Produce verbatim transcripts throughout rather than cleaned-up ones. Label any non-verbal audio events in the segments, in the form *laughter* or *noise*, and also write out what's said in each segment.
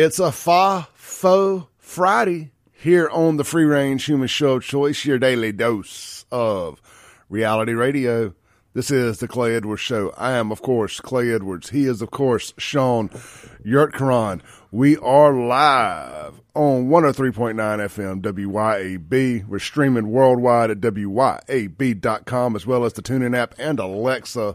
It's a Fa Fo Friday here on the Free Range Human Show of Choice, your daily dose of reality radio. This is the Clay Edwards Show. I am, of course, Clay Edwards. He is, of course, Sean Yurtkaran. We are live on one oh three point nine F M W Y A B. We're streaming worldwide at W Y A B dot com, as well as the TuneIn app and Alexa.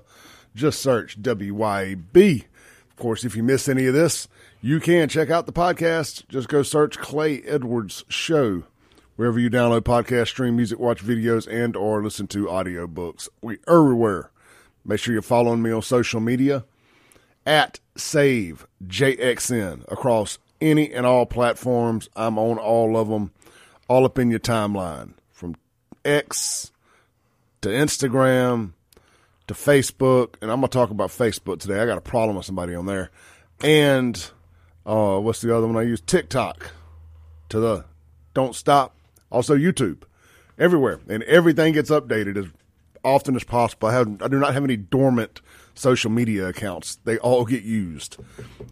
Just search W Y A B. Of course, if you miss any of this, you can check out the podcast. Just go search Clay Edwards Show. Wherever you download podcasts, stream music, watch videos, and or listen to audiobooks. We are everywhere. Make sure you're following me on social media at Save J X N across any and all platforms. I'm on all of them, all up in your timeline, from X to Instagram to Facebook. And I'm going to talk about Facebook today. I got a problem with somebody on there. And uh, what's the other one I use? TikTok. To the don't stop. Also YouTube. Everywhere. And everything gets updated as often as possible. I, have, I do not have any dormant social media accounts. They all get used.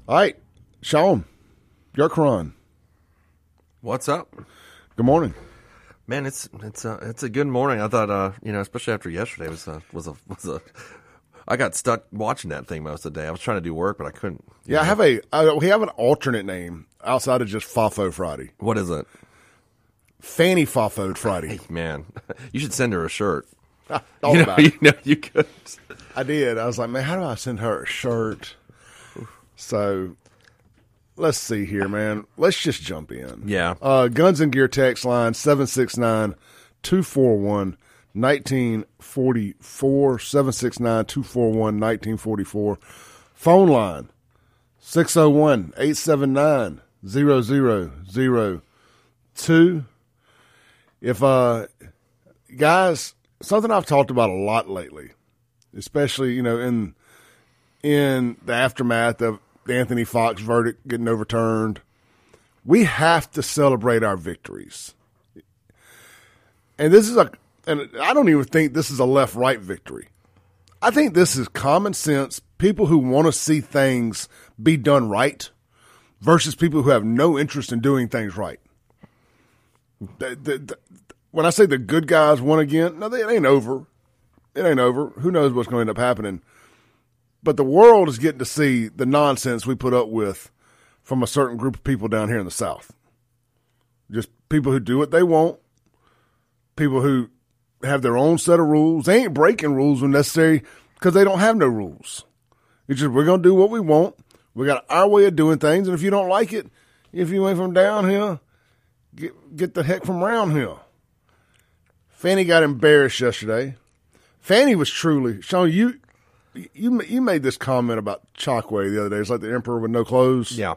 All right. Sean Yurtkaran. What's up? Good morning. Man, it's it's a, it's a good morning. I thought, uh, you know, especially after yesterday was a, was a, was a I got stuck watching that thing most of the day. I was trying to do work, but I couldn't. Yeah, know. I have a I, we have an alternate name outside of just Fafo Friday. What is it? Fanny Fafoed Friday. Hey, man, you should send her a shirt. I thought you about know, it. You know, you could. I did. I was like, man, how do I send her a shirt? So let's see here, man. Let's just jump in. Yeah. Uh, Guns and Gear text line seven six nine, two four one, nineteen forty-four. seven six nine, two four one, nineteen forty-four. Phone line six oh one, eight seven nine, zero zero zero two. If, uh, guys, something I've talked about a lot lately, especially, you know, in, in the aftermath of the Anthony Fox verdict getting overturned, we have to celebrate our victories. And this is a, and I don't even think this is a left-right victory. I think this is common sense. People who want to see things be done right versus people who have no interest in doing things right. The, the, the, when I say the good guys won again, no, they, it ain't over. It ain't over. Who knows what's going to end up happening? But the world is getting to see the nonsense we put up with from a certain group of people down here in the South. Just people who do what they want, people who have their own set of rules. They ain't breaking rules when necessary because they don't have no rules. It's just we're going to do what we want. We got our way of doing things, and if you don't like it, if you ain't from down here, Get get the heck from around here. Fanny got embarrassed yesterday. Fanny was truly, Sean, you you you made this comment about Chakwe the other day. It's like the emperor with no clothes. Yeah.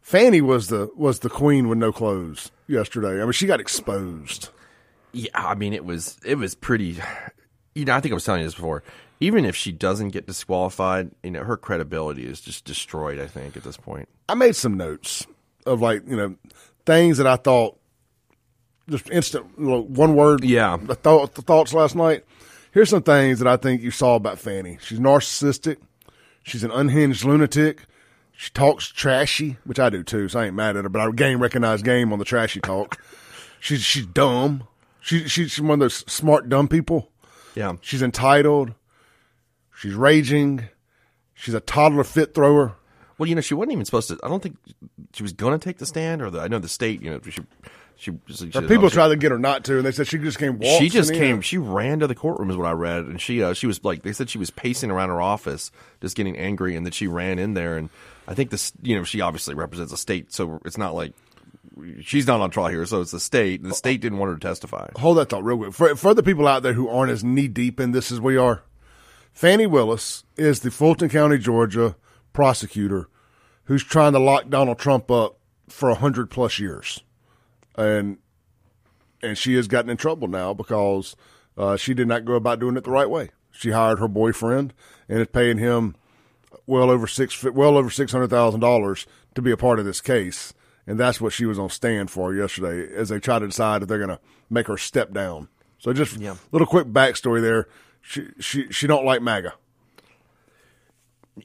Fanny was the was the queen with no clothes yesterday. I mean, she got exposed. Yeah, I mean, it was it was pretty, you know, I think I was telling you this before. Even if she doesn't get disqualified, you know, her credibility is just destroyed, I think, at this point. I made some notes of, like, you know, things that I thought, just instant, one word. Yeah. The, thought, the thoughts last night. Here's some things that I think you saw about Fanny. She's narcissistic. She's an unhinged lunatic. She talks trashy, which I do too, so I ain't mad at her. But I game recognize game on the trashy talk. she's she's dumb. She, she she's one of those smart dumb people. Yeah. She's entitled. She's raging. She's a toddler fit thrower. Well, you know, she wasn't even supposed to. I don't think she was going to take the stand, or the, I know the state. You know, she she. she, she people tried to get her not to, and they said she just came. She just came. End. She ran to the courtroom, is what I read, and she uh, she was like, they said she was pacing around her office, just getting angry, and that she ran in there, and I think this, you know, she obviously represents a state, so it's not like she's not on trial here, so it's the state, and the state didn't want her to testify. Hold that thought real quick for for the people out there who aren't as knee deep in this as we are. Fani Willis is the Fulton County, Georgia prosecutor who's trying to lock Donald Trump up for a hundred plus years. And, and she has gotten in trouble now because uh, she did not go about doing it the right way. She hired her boyfriend and is paying him well over six, well over six hundred thousand dollars to be a part of this case. And that's what she was on stand for yesterday as they try to decide if they're going to make her step down. So just a yeah. little quick backstory there. She, she, she don't like MAGA.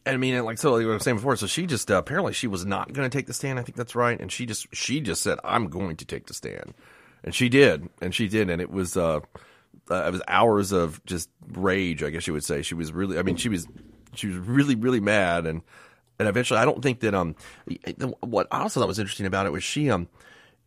I mean, like, so like I was saying before, so she just, uh, apparently she was not going to take the stand. I think that's right. And she just, she just said, I'm going to take the stand. And she did. And she did. And it was, uh, uh it was hours of just rage, I guess you would say. She was really, I mean, she was, she was really, really mad. And, and eventually, I don't think that, um, what I also thought was interesting about it was she, um,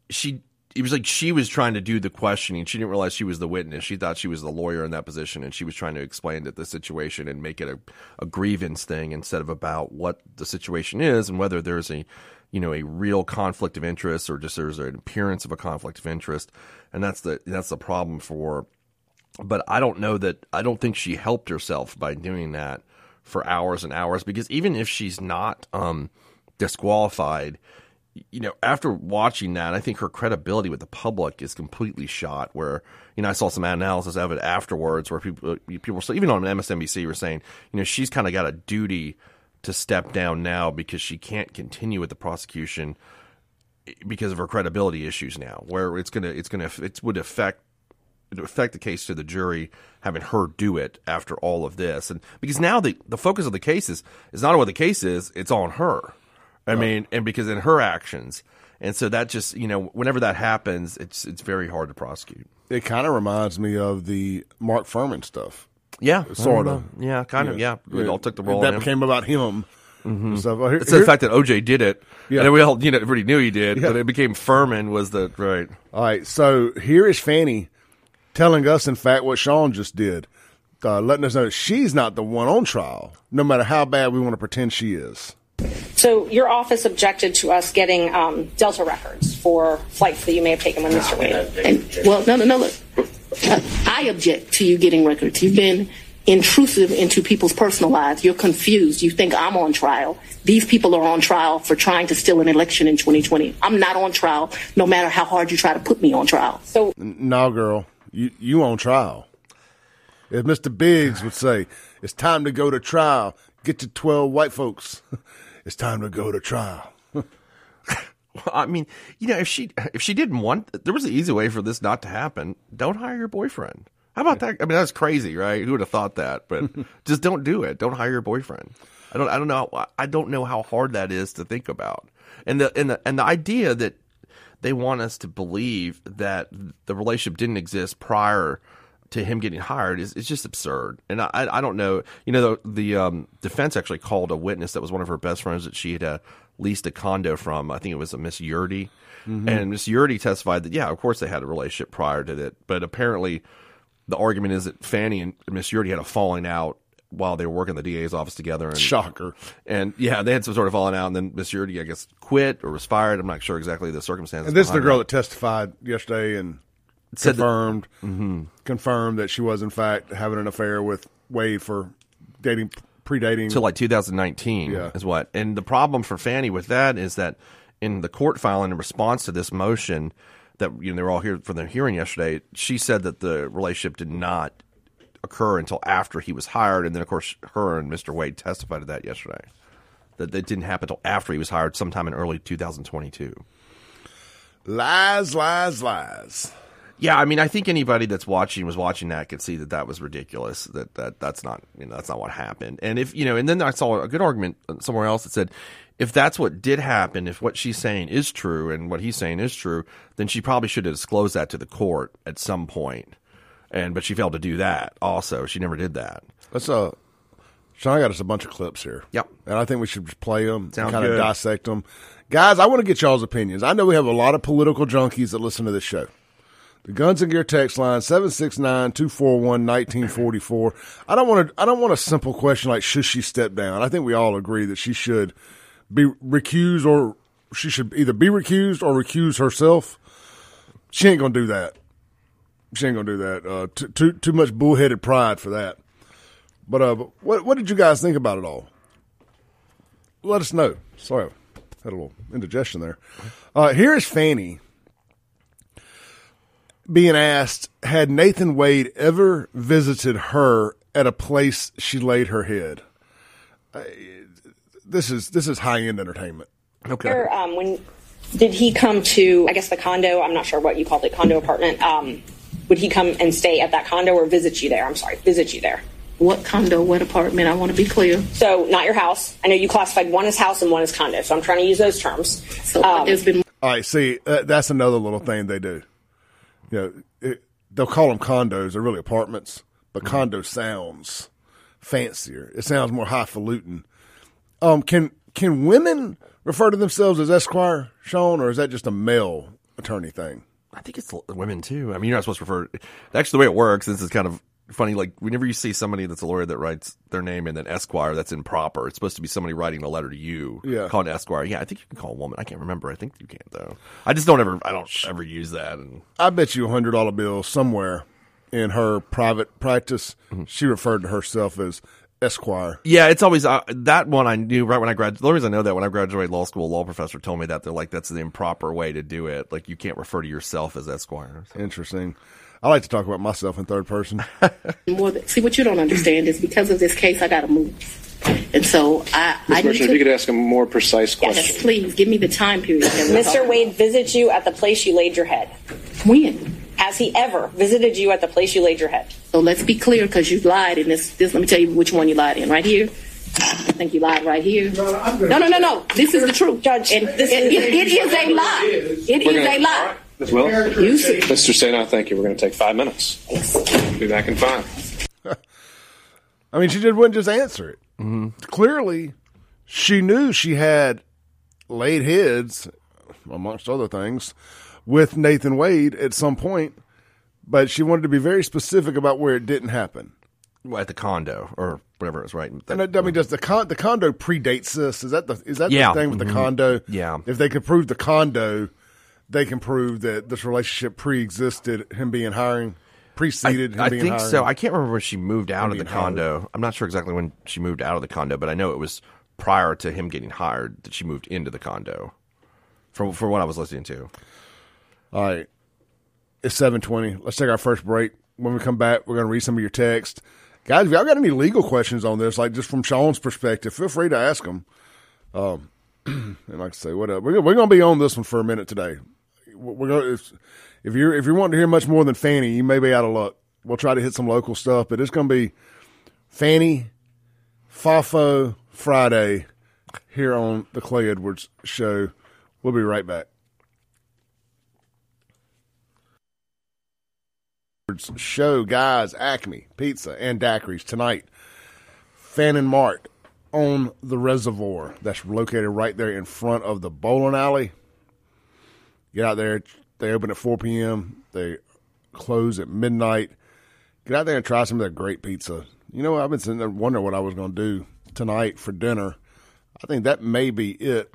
she, it was like she was trying to do the questioning. She didn't realize she was the witness. She thought she was the lawyer in that position, and she was trying to explain that the situation and make it a, a grievance thing instead of about what the situation is and whether there's a, you know, a real conflict of interest or just there's an appearance of a conflict of interest. And that's the that's the problem for. But I don't know that I don't think she helped herself by doing that for hours and hours, because even if she's not um, disqualified, you know, after watching that, I think her credibility with the public is completely shot. Where, you know, I saw some analysis of it afterwards where people people were still, even on M S N B C were saying, you know, she's kind of got a duty to step down now because she can't continue with the prosecution because of her credibility issues now. Where it's gonna it's gonna it would affect it would affect the case to the jury having her do it after all of this, and because now the the focus of the case is is not on what the case is, it's on her. I mean, and because in her actions. And so that just, you know, whenever that happens, it's it's very hard to prosecute. It kind of reminds me of the Mark Furman stuff. Yeah. Sort of. Yeah, kind of, yeah. We all took the role. That became about him. Mm-hmm. So, here, it's here. The fact that O J did it. Yeah. And then we all, you know, everybody knew he did, yeah. But it became Furman was the, right. All right, so here is Fani telling us, in fact, what Sean just did. Uh, letting us know that she's not the one on trial, no matter how bad we want to pretend she is. So your office objected to us getting um, Delta records for flights that you may have taken with Mister Wade. And, well, no, no, no, look. I object to you getting records. You've been intrusive into people's personal lives. You're confused. You think I'm on trial. These people are on trial for trying to steal an election in twenty twenty. I'm not on trial, no matter how hard you try to put me on trial. So no, girl, you, you on trial. As Mister Biggs would say, it's time to go to trial. Get your twelve white folks. It's time to go to trial. Well, I mean, you know, if she if she didn't want, there was an easy way for this not to happen. Don't hire your boyfriend. How about that? I mean, that's crazy, right? Who would have thought that? But just don't do it. Don't hire your boyfriend. I don't. I don't know. I don't know how hard that is to think about. And the and the and the idea that they want us to believe that the relationship didn't exist prior to him getting hired is it's just absurd. And I I don't know, you know, the, the um, defense actually called a witness that was one of her best friends that she had uh, leased a condo from. I think it was a Miss Yeartie. Mm-hmm. And Miss Yeartie testified that, yeah, of course they had a relationship prior to that. But apparently the argument is that Fani and Miss Yeartie had a falling out while they were working in the D A's office together. And, shocker. And yeah, they had some sort of falling out, and then Miss Yeartie, I guess, quit or was fired. I'm not sure exactly the circumstances. And this is the girl that testified yesterday and confirmed that, mm-hmm. confirmed that she was in fact having an affair with Wade for dating predating till like two thousand nineteen, yeah. Is what. And the problem for Fani with that is that in the court filing in response to this motion that, you know, they were all here for the hearing yesterday, she said that the relationship did not occur until after he was hired, and then of course her and Mister Wade testified to that yesterday. That that didn't happen until after he was hired, sometime in early two thousand twenty-two. Lies, lies, lies. Yeah, I mean, I think anybody that's watching was watching that could see that that was ridiculous. That that that's not, you know, that's not what happened. And if you know, and then I saw a good argument somewhere else that said, if that's what did happen, if what she's saying is true and what he's saying is true, then she probably should have disclosed that to the court at some point. And but she failed to do that. Also, she never did that. Let's uh, Sean got us a bunch of clips here. Yep, and I think we should just play them, kind of dissect them, guys. I want to get y'all's opinions. I know we have a lot of political junkies that listen to this show. The Guns and Gear text line, seven six nine, two four one, one nine four four. I don't want to, I don't want a simple question like, should she step down? I think we all agree that she should be recused, or she should either be recused or recuse herself. She ain't going to do that. She ain't going to do that. Uh, too, too, too much bullheaded pride for that. But, uh, what, what did you guys think about it all? Let us know. Sorry. Had a little indigestion there. Uh, here is Fani being asked, had Nathan Wade ever visited her at a place she laid her head? Uh, this is this is high-end entertainment. Okay. Or, um, when did he come to, I guess, the condo? I'm not sure what you called it, condo apartment. Um, would he come and stay at that condo or visit you there? I'm sorry, visit you there. what condo, what apartment. I want to be clear. So not your house. I know you classified one as house and one as condo, so I'm trying to use those terms. So um, there's been. All right, see, uh, that's another little thing they do. You know, it, they'll call them condos. They're really apartments, but condo sounds fancier. It sounds more highfalutin. Um, can can women refer to themselves as Esquire, Sean, or is that just a male attorney thing? I think it's women too. I mean, you're not supposed to refer. Actually, the way it works, this is kind of funny. Like, whenever you see somebody that's a lawyer that writes their name and then Esquire, that's improper. It's supposed to be somebody writing a letter to you, yeah, called Esquire. Yeah, I think you can call a woman. I can't remember. I think you can though. I just don't ever. I don't ever use that. And I bet you a hundred dollar bill somewhere in her private practice, mm-hmm, she referred to herself as Esquire. Yeah, it's always uh, that one. I knew right when I graduated. The only reason I know that, when I graduated law school, a law professor told me that. They're like, that's the improper way to do it. Like, you can't refer to yourself as Esquire. So. Interesting. I like to talk about myself in third person. Well, see, what you don't understand is because of this case, I got to move. And so I, I need to, if you could ask a more precise question. Yes, please. Give me the time period. Mister Wade visits you at the place you laid your head. When? Has he ever visited you at the place you laid your head? So let's be clear, because you lied in this, this. Let me tell you which one you lied in. Right here. I think you lied right here. No, no, no, no. no. This is the truth, Judge. And this it, is, it, it is a lie. It We're is gonna, a lie. Right, Miz Will. Mister Sena, thank you. We're going to take five minutes. Yes. Be back in five. I mean, she just wouldn't just answer it. Mm-hmm. Clearly, she knew she had laid heads, amongst other things, with Nathan Wade at some point, but she wanted to be very specific about where it didn't happen. Well, at the condo or whatever it was, right? That, and I, I mean, does the con- the condo predates this? Is that the is that yeah. the thing with the mm-hmm. condo? Yeah. If they could prove the condo, they can prove that this relationship pre-existed him being hiring, preceded him I, I being hiring. I think so. I can't remember when she moved out of the condo. Hired. I'm not sure exactly when she moved out of the condo, but I know it was prior to him getting hired that she moved into the condo, from from what I was listening to. All right, it's seven twenty. Let's take our first break. When we come back, we're going to read some of your text. Guys, if y'all got any legal questions on this, like just from Sean's perspective, feel free to ask them. Um, and like I say, what up? We're, we're going to be on this one for a minute today. We're going if, if you're if you're wanting to hear much more than Fani, you may be out of luck. We'll try to hit some local stuff, but it's going to be Fani Fafo Friday here on the Clay Edwards Show. We'll be right back. Show, guys. Acme Pizza and Daiquiris tonight. Fan and Mart on the Reservoir. That's located right there in front of the bowling alley. Get out there. They open at four p.m. They close at midnight. Get out there and try some of their great pizza. You know, I've been sitting there wondering what I was going to do tonight for dinner. I think that may be it.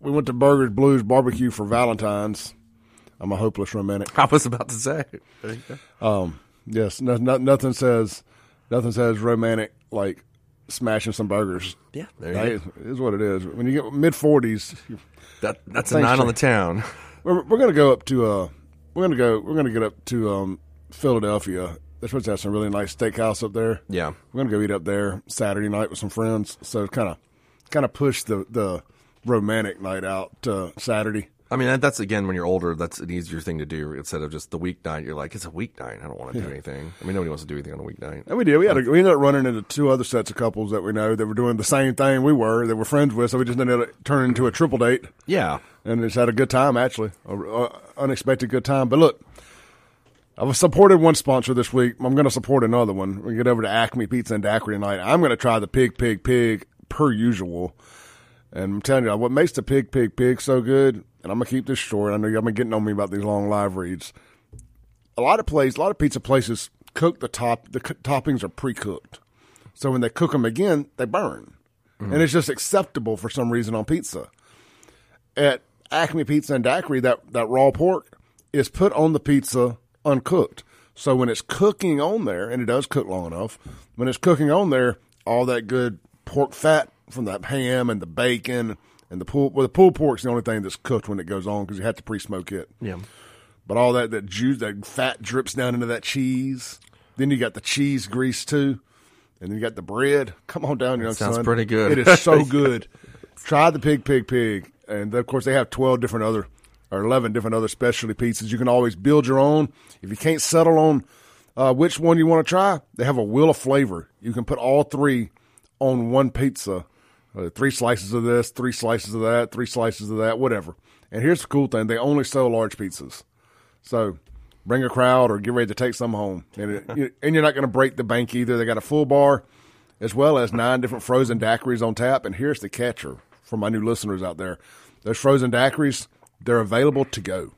We went to Burgers Blues Barbecue for Valentine's. I'm a hopeless romantic. I was about to say. Um, yes, no, no, nothing says nothing says romantic like smashing some burgers. Yeah, there you go. It is what it is. When you get mid forties, that that's a nine on the town. We're, we're gonna go up to uh, we're gonna go we're gonna get up to um, Philadelphia. They're supposed to have some really nice steakhouse up there. Yeah, we're gonna go eat up there Saturday night with some friends. So kind of kind of push the the romantic night out to Saturday. I mean, that's, again, when you're older, that's an easier thing to do instead of just the weeknight. You're like, it's a weeknight. I don't want to do yeah. anything. I mean, nobody wants to do anything on a weeknight. And we did. We had a, we ended up running into two other sets of couples that we know that were doing the same thing we were, that we're friends with, so we just ended up turning into a triple date. Yeah. And just had a good time, actually, an unexpected good time. But look, I've supported one sponsor this week. I'm going to support another one. We get over to Acme Pizza and Daiquiri tonight. I'm going to try the pig, pig, pig per usual. And I'm telling you, what makes the pig, pig, pig so good, and I'm going to keep this short. I know y'all been getting on me about these long live reads. A lot of places, a lot of pizza places cook the top, the co- toppings are pre-cooked. So when they cook them again, they burn. Mm-hmm. And it's just acceptable for some reason on pizza. At Acme Pizza and Daiquiri, that, that raw pork is put on the pizza uncooked. So when it's cooking on there, and it does cook long enough, when it's cooking on there, all that good pork fat from the ham and the bacon and the pulled, well, the pulled pork's the only thing that's cooked when it goes on because you have to pre-smoke it. Yeah. But all that, that juice, that fat drips down into that cheese. Then you got the cheese grease too. And then you got the bread. Come on down, young son. Sounds pretty good. It is so good. Try the pig, pig, pig. And of course, they have twelve different other, or eleven different other specialty pizzas. You can always build your own. If you can't settle on Uh, which one you want to try? They have a wheel of flavor. You can put all three on one pizza. Uh, three slices of this, three slices of that, three slices of that, whatever. And here's the cool thing. They only sell large pizzas. So bring a crowd or get ready to take some home. And, it, and you're not going to break the bank either. They got a full bar as well as nine different frozen daiquiris on tap. And here's the catcher for my new listeners out there. Those frozen daiquiris, they're available to go.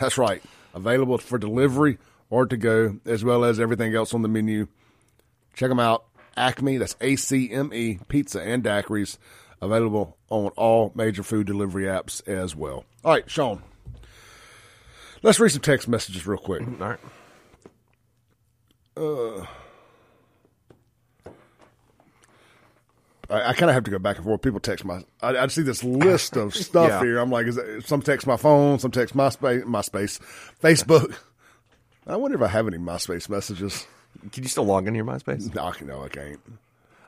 That's right. Available for delivery or to go, as well as everything else on the menu. Check them out. Acme, that's A C M E, Pizza and Daiquiris, available on all major food delivery apps as well. All right, Sean, let's read some text messages real quick. All right. Uh, I, I kind of have to go back and forth. People text my – I see this list of stuff yeah. here. I'm like, is that, some text my phone, some text MySpace, MySpace Facebook. I wonder if I have any MySpace messages. Can you still log into your MySpace? No, no I can't.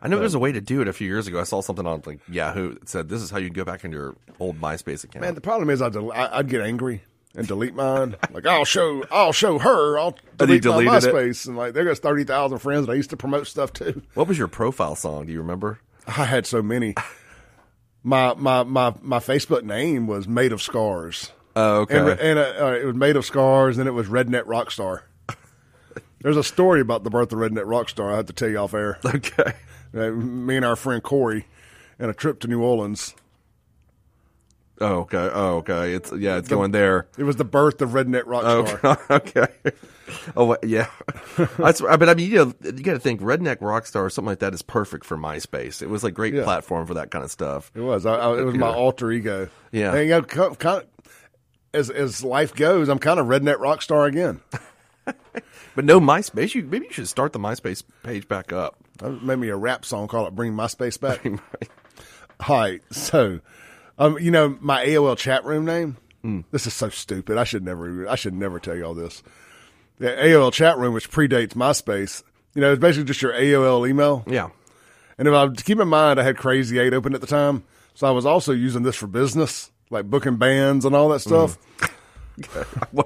I know there's a way to do it a few years ago. I saw something on like Yahoo that said this is how you go back into your old MySpace account. Man, the problem is I del- I, I'd get angry and delete mine. Like, I'll show I'll show her. I'll delete my MySpace. It. And like, there goes thirty thousand friends that I used to promote stuff to. What was your profile song? Do you remember? I had so many. My my my, my Facebook name was Made of Scars. Oh, okay. And, and uh, it was Made of Scars, and it was Redneck Rockstar. There's a story about the birth of Redneck Rockstar I have to tell you off air. Okay. Me and our friend Corey and a trip to New Orleans. Oh, okay. Oh, okay. It's yeah, it's the, going there. It was the birth of Redneck Rockstar. Okay. okay. Oh, yeah. That's, but I mean, you know, you got to think Redneck Rockstar or something like that is perfect for MySpace. It was a great yeah. platform for that kind of stuff. It was. I, I, it was my alter ego. Yeah. And, you know, kind of, as, as life goes, I'm kind of Redneck Rockstar again. But no MySpace. You, maybe you should start the MySpace page back up. Made me a rap song. Call it "Bring MySpace Back." All right. So, um, you know my A O L chat room name. Mm. This is so stupid. I should never. I should never tell you all this. The A O L chat room, which predates MySpace, you know, it's basically just your A O L email. Yeah. And if I keep in mind, I had Crazy Eight open at the time, so I was also using this for business, like booking bands and all that stuff. Mm.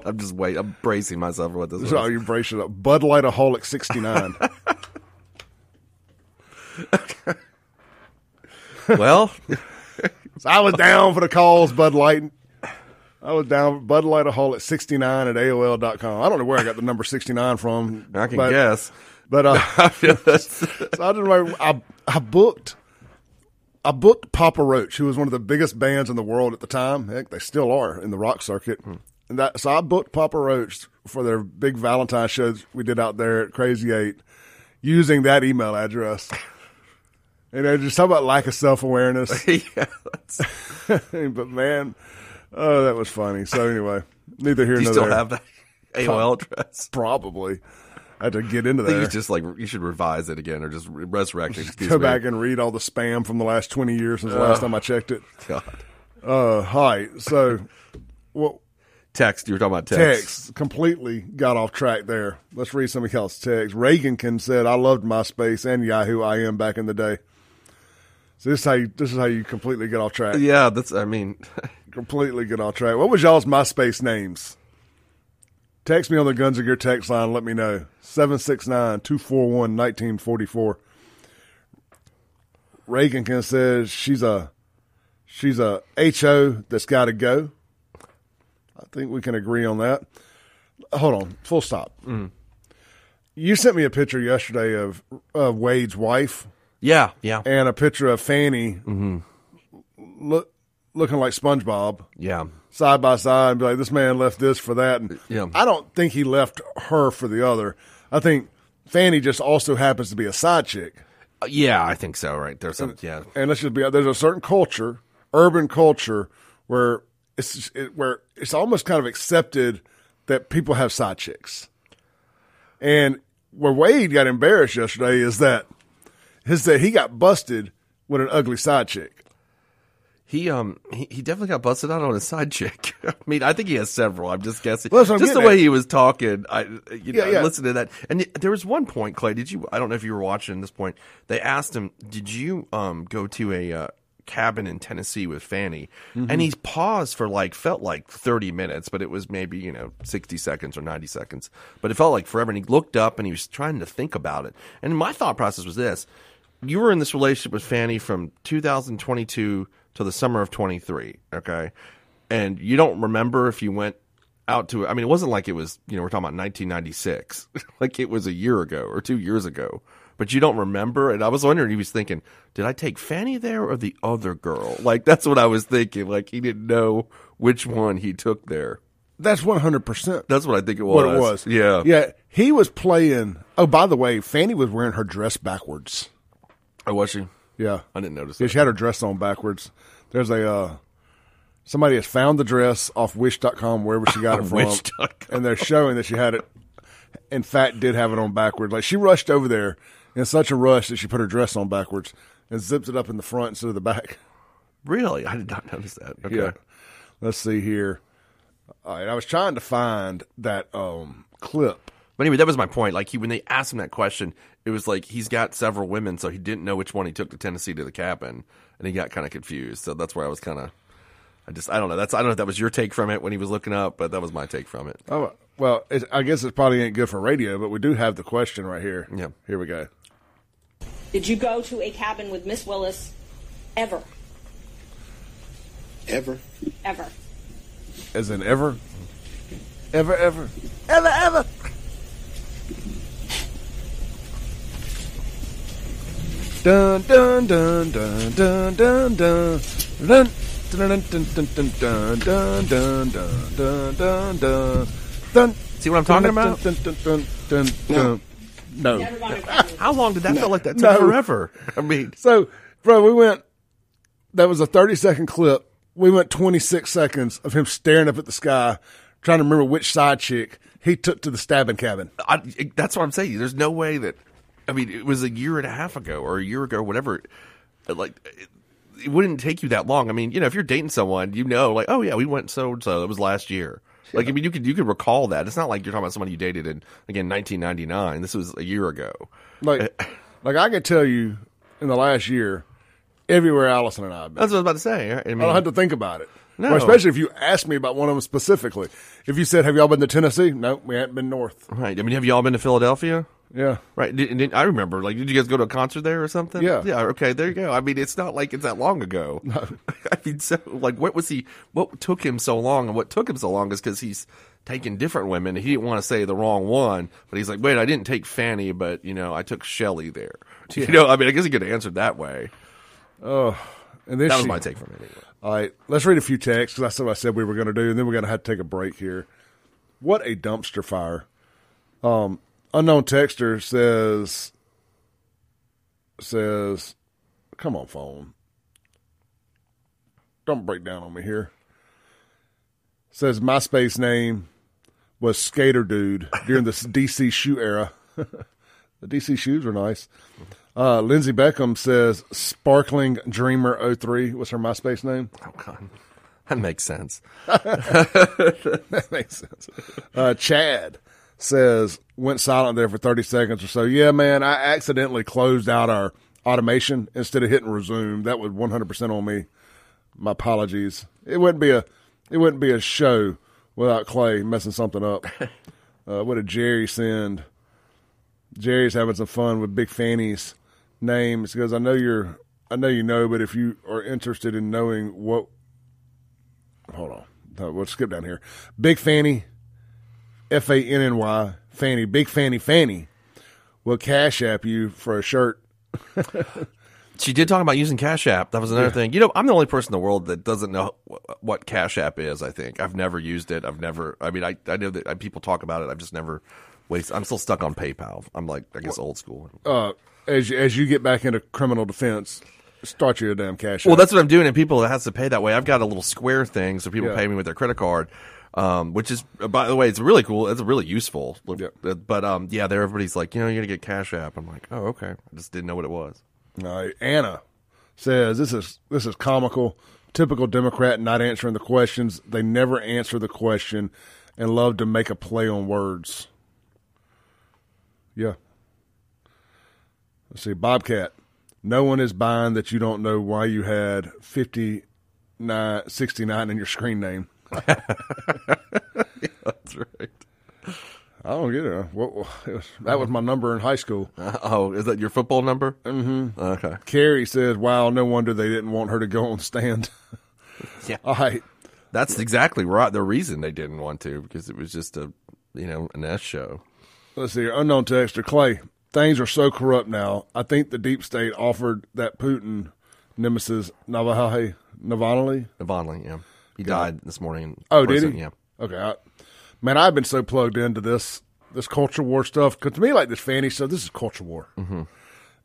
I'm just waiting. I'm bracing myself for what this is. Oh, you're bracing up. Bud Lightaholic sixty-nine. Okay. Well, so I was down for the calls, Bud Light. I was down for Bud Lightaholic sixty-nine at A O L dot com. I don't know where I got the number sixty-nine from. I can but, guess. But uh, so I, didn't, I, I booked. I booked Papa Roach, who was one of the biggest bands in the world at the time. Heck, they still are in the rock circuit. Hmm. And that, so I booked Papa Roach for their big Valentine shows we did out there at Crazy Eight using that email address. And I just talk about lack of self-awareness. Yeah, that's... *laughs* But, man, oh, that was funny. So, anyway, neither here nor there. Do you still there. Have that A O L address? Probably. I had to get into that. I think it's just like you should revise it again or just resurrect it. Go me. Back and read all the spam from the last twenty years since uh, the last time I checked it. God. Uh, hi. So, well, text. You were talking about text. Text. Completely got off track there. Let's read somebody else's text. Reagankin said, "I loved MySpace and Yahoo I M back in the day." So this is how you, this is how you completely get off track. Yeah, that's. I mean, completely get off track. What was y'all's MySpace names? Text me on the Guns and Gear text line and let me know. seven six nine, two four one, one nine four four. Reagankin says she's a she's a H O that's got to go. I think we can agree on that. Hold on. Full stop. Mm. You sent me a picture yesterday of, of Wade's wife. Yeah, yeah. And a picture of Fanny mm-hmm. look, looking like SpongeBob. Yeah. Side by side and be like, this man left this for that. And yeah. I don't think he left her for the other. I think Fanny just also happens to be a side chick. Uh, yeah, I think so, right? There's some, and, yeah. And let's just be, there's a certain culture, urban culture, where it's it, where it's almost kind of accepted that people have side chicks. And where Wade got embarrassed yesterday is that is that he got busted with an ugly side chick. He um he, he definitely got busted out on his side chick. I mean, I think he has several. I'm just guessing. Well, I'm just the way at. He was talking, I you yeah, know, yeah. I listened to that. And there was one point, Clay. Did you? I don't know if you were watching at this point. They asked him, "Did you um go to a uh, cabin in Tennessee with Fani, mm-hmm. and he paused for like felt like thirty minutes, but it was maybe, you know, sixty seconds or ninety seconds, but it felt like forever. And he looked up and he was trying to think about it. And my thought process was this: you were in this relationship with Fani from two thousand twenty-two to the summer of twenty-three, okay? And you don't remember if you went out to, I mean, it wasn't like it was, you know, we're talking about nineteen ninety-six, like it was a year ago or two years ago. But you don't remember, and I was wondering, he was thinking, did I take Fani there or the other girl? Like, that's what I was thinking. Like, he didn't know which one he took there. That's one hundred percent. That's what I think it was. What it was. Yeah. Yeah, he was playing. Oh, by the way, Fani was wearing her dress backwards. Oh, was she? Yeah. I didn't notice that. Yeah, she had her dress on backwards. There's a, uh, somebody has found the dress off wish dot com, wherever she got it from. wish dot com. And they're showing that she had it, in fact, did have it on backwards. Like, she rushed over there in such a rush that she put her dress on backwards and zips it up in the front instead of the back. Really? I did not notice that. Okay. Yeah. Let's see here. All right. I was trying to find that um, clip. But anyway, that was my point. Like, he, when they asked him that question, it was like he's got several women, so he didn't know which one he took to Tennessee to the cabin, and he got kind of confused. So that's where I was kind of – I just – I don't know. That's I don't know if that was your take from it when he was looking up, but that was my take from it. Oh, well, it, I guess it probably ain't good for radio, but we do have the question right here. Yeah. Here we go. Did you go to a cabin with Miss Willis ever? Ever? Ever. As in ever? Ever, ever. Ever, ever. Dun, dun, dun, dun, dun, dun, dun, dun, dun, dun, dun, dun, dun, dun, dun, dun, dun, dun. See what I'm talking about? Dun, dun, dun, dun, dun. No. How long did that no. feel like that took no. forever? I mean, so, bro, we went, that was a thirty second clip. We went twenty-six seconds of him staring up at the sky, trying to remember which side chick he took to the stabbing cabin. I, that's what I'm saying. There's no way that, I mean, it was a year and a half ago or a year ago, whatever. Like, it, it wouldn't take you that long. I mean, you know, if you're dating someone, you know, like, oh yeah, we went so and so. It was last year. Like, I mean, you could you could recall that. It's not like you're talking about somebody you dated in, again, nineteen ninety-nine. This was a year ago. Like, like I could tell you in the last year, everywhere Allison and I have been. That's what I was about to say. I, mean, I don't have to think about it. No. Or especially if you asked me about one of them specifically. If you said, have y'all been to Tennessee? No, we haven't been north. Right. I mean, have y'all been to Philadelphia? Yeah. Right. Did, did, I remember, like, did you guys go to a concert there or something? Yeah. Yeah. Okay. There you go. I mean, it's not like it's that long ago. No. I mean, so, like, what was he, what took him so long? And what took him so long is because he's taking different women. He didn't want to say the wrong one, but he's like, wait, I didn't take Fani, but, you know, I took Shelly there. Yeah. You know, I mean, I guess he could have answered that way. Oh. And then that was she, my take from it. Anyway. All right. Let's read a few texts because that's what I said we were going to do. And then we're going to have to take a break here. What a dumpster fire. Um, Unknown texter says, says, come on, phone. Don't break down on me here. Says MySpace name was Skater Dude during the D C shoe era. The D C shoes were nice. Uh, Lindsey Beckham says Sparkling Dreamer oh three was her MySpace name. Oh, God. That makes sense. That makes sense. Uh, Chad says, went silent there for thirty seconds or so. Yeah, man, I accidentally closed out our automation instead of hitting resume. That was one hundred percent on me. My apologies. It wouldn't be a it wouldn't be a show without Clay messing something up. Uh, what did Jerry send? Jerry's having some fun with Big Fani's name. He goes, I know you're I know you know, but if you are interested in knowing what, hold on. No, we'll skip down here. Big Fani. F A N N Y, Fani, Big Fani, Fani, will Cash App you for a shirt. She did talk about using Cash App. That was another yeah. thing. You know, I'm the only person in the world that doesn't know wh- what Cash App is, I think. I've never used it. I've never, I mean, I, I know that people talk about it. I've just never wasted. I'm still stuck on PayPal. I'm like, I guess, well, old school. Uh, as you, as you get back into criminal defense, start your damn Cash App. Well, that's what I'm doing, and people that has to pay that way. I've got a little Square thing, so people yeah. pay me with their credit card. Um, which is, by the way, it's really cool. It's really useful. Yeah. But um, yeah, there everybody's like, you know, you're gonna get Cash App. I'm like, oh, okay. I just didn't know what it was. All right. Anna says this is this is comical. Typical Democrat not answering the questions. They never answer the question, and love to make a play on words. Yeah. Let's see. Bobcat No one is buying that you don't know why you had fifty-nine sixty-nine in your screen name. Yeah, that's right. I don't get it. What, it was, that was my number in high school. Uh, oh, is that your football number? Mm-hmm. Okay. Carrie said, wow, no wonder they didn't want her to go on the stand. Yeah. All right. That's exactly right. The reason they didn't want to, because it was just a, you know, an S show. Let's see here. Unknown texter, Clay. Things are so corrupt now. I think the deep state offered that Putin nemesis Navalny. Navalny, Navalny, yeah. He Got died it. this morning. Oh, did he? Yeah. Okay. I, man, I've been so plugged into this this culture war stuff. Because to me, like this Fani stuff, this is culture war. Mm-hmm.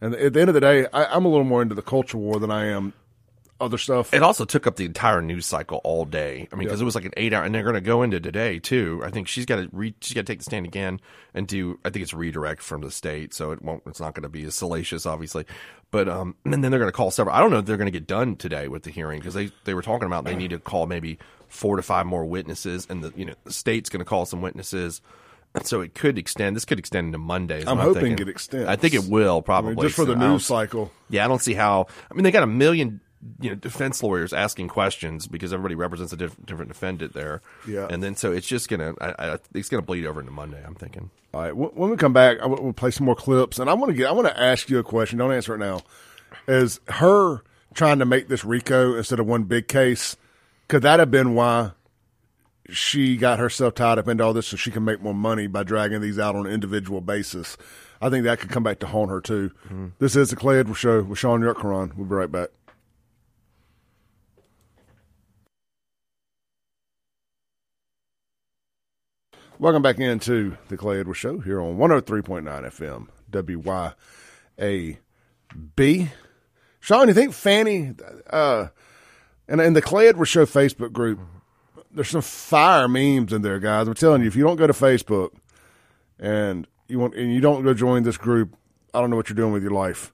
And at the end of the day, I, I'm a little more into the culture war than I am other stuff. It also took up the entire news cycle all day. I mean, because yeah. it was like an eight hour, and they're going to go into today too. I think she's got to re- she's got to take the stand again and do. I think it's redirect from the state, so it won't. It's not going to be as salacious, obviously. But um, and then they're going to call several. I don't know if they're going to get done today with the hearing because they, they were talking about they need to call maybe four to five more witnesses, and the you know the state's going to call some witnesses. So it could extend. This could extend into Monday. I'm hoping thinking. it extends. I think it will probably I mean, just for so the news cycle. Yeah, I don't see how. I mean, they got a million. You know, defense lawyers asking questions because everybody represents a diff- different defendant there. Yeah, and then so it's just gonna, I, I, it's gonna bleed over into Monday. I'm thinking. All right, w- when we come back, I w- we'll play some more clips, and I want to get, I want to ask you a question. Don't answer it now. Is her trying to make this RICO instead of one big case? Could that have been why she got herself tied up into all this so she can make more money by dragging these out on an individual basis? I think that could come back to haunt her too. Mm-hmm. This is the Clay Edwards Show with Sean Yurtkaran. We'll be right back. Welcome back into the Clay Edwards Show here on one oh three point nine F M, W Y A B. Sean, you think Fani, uh, and in the Clay Edwards Show Facebook group, there's some fire memes in there, guys. I'm telling you, if you don't go to Facebook and you want and you don't go join this group, I don't know what you're doing with your life.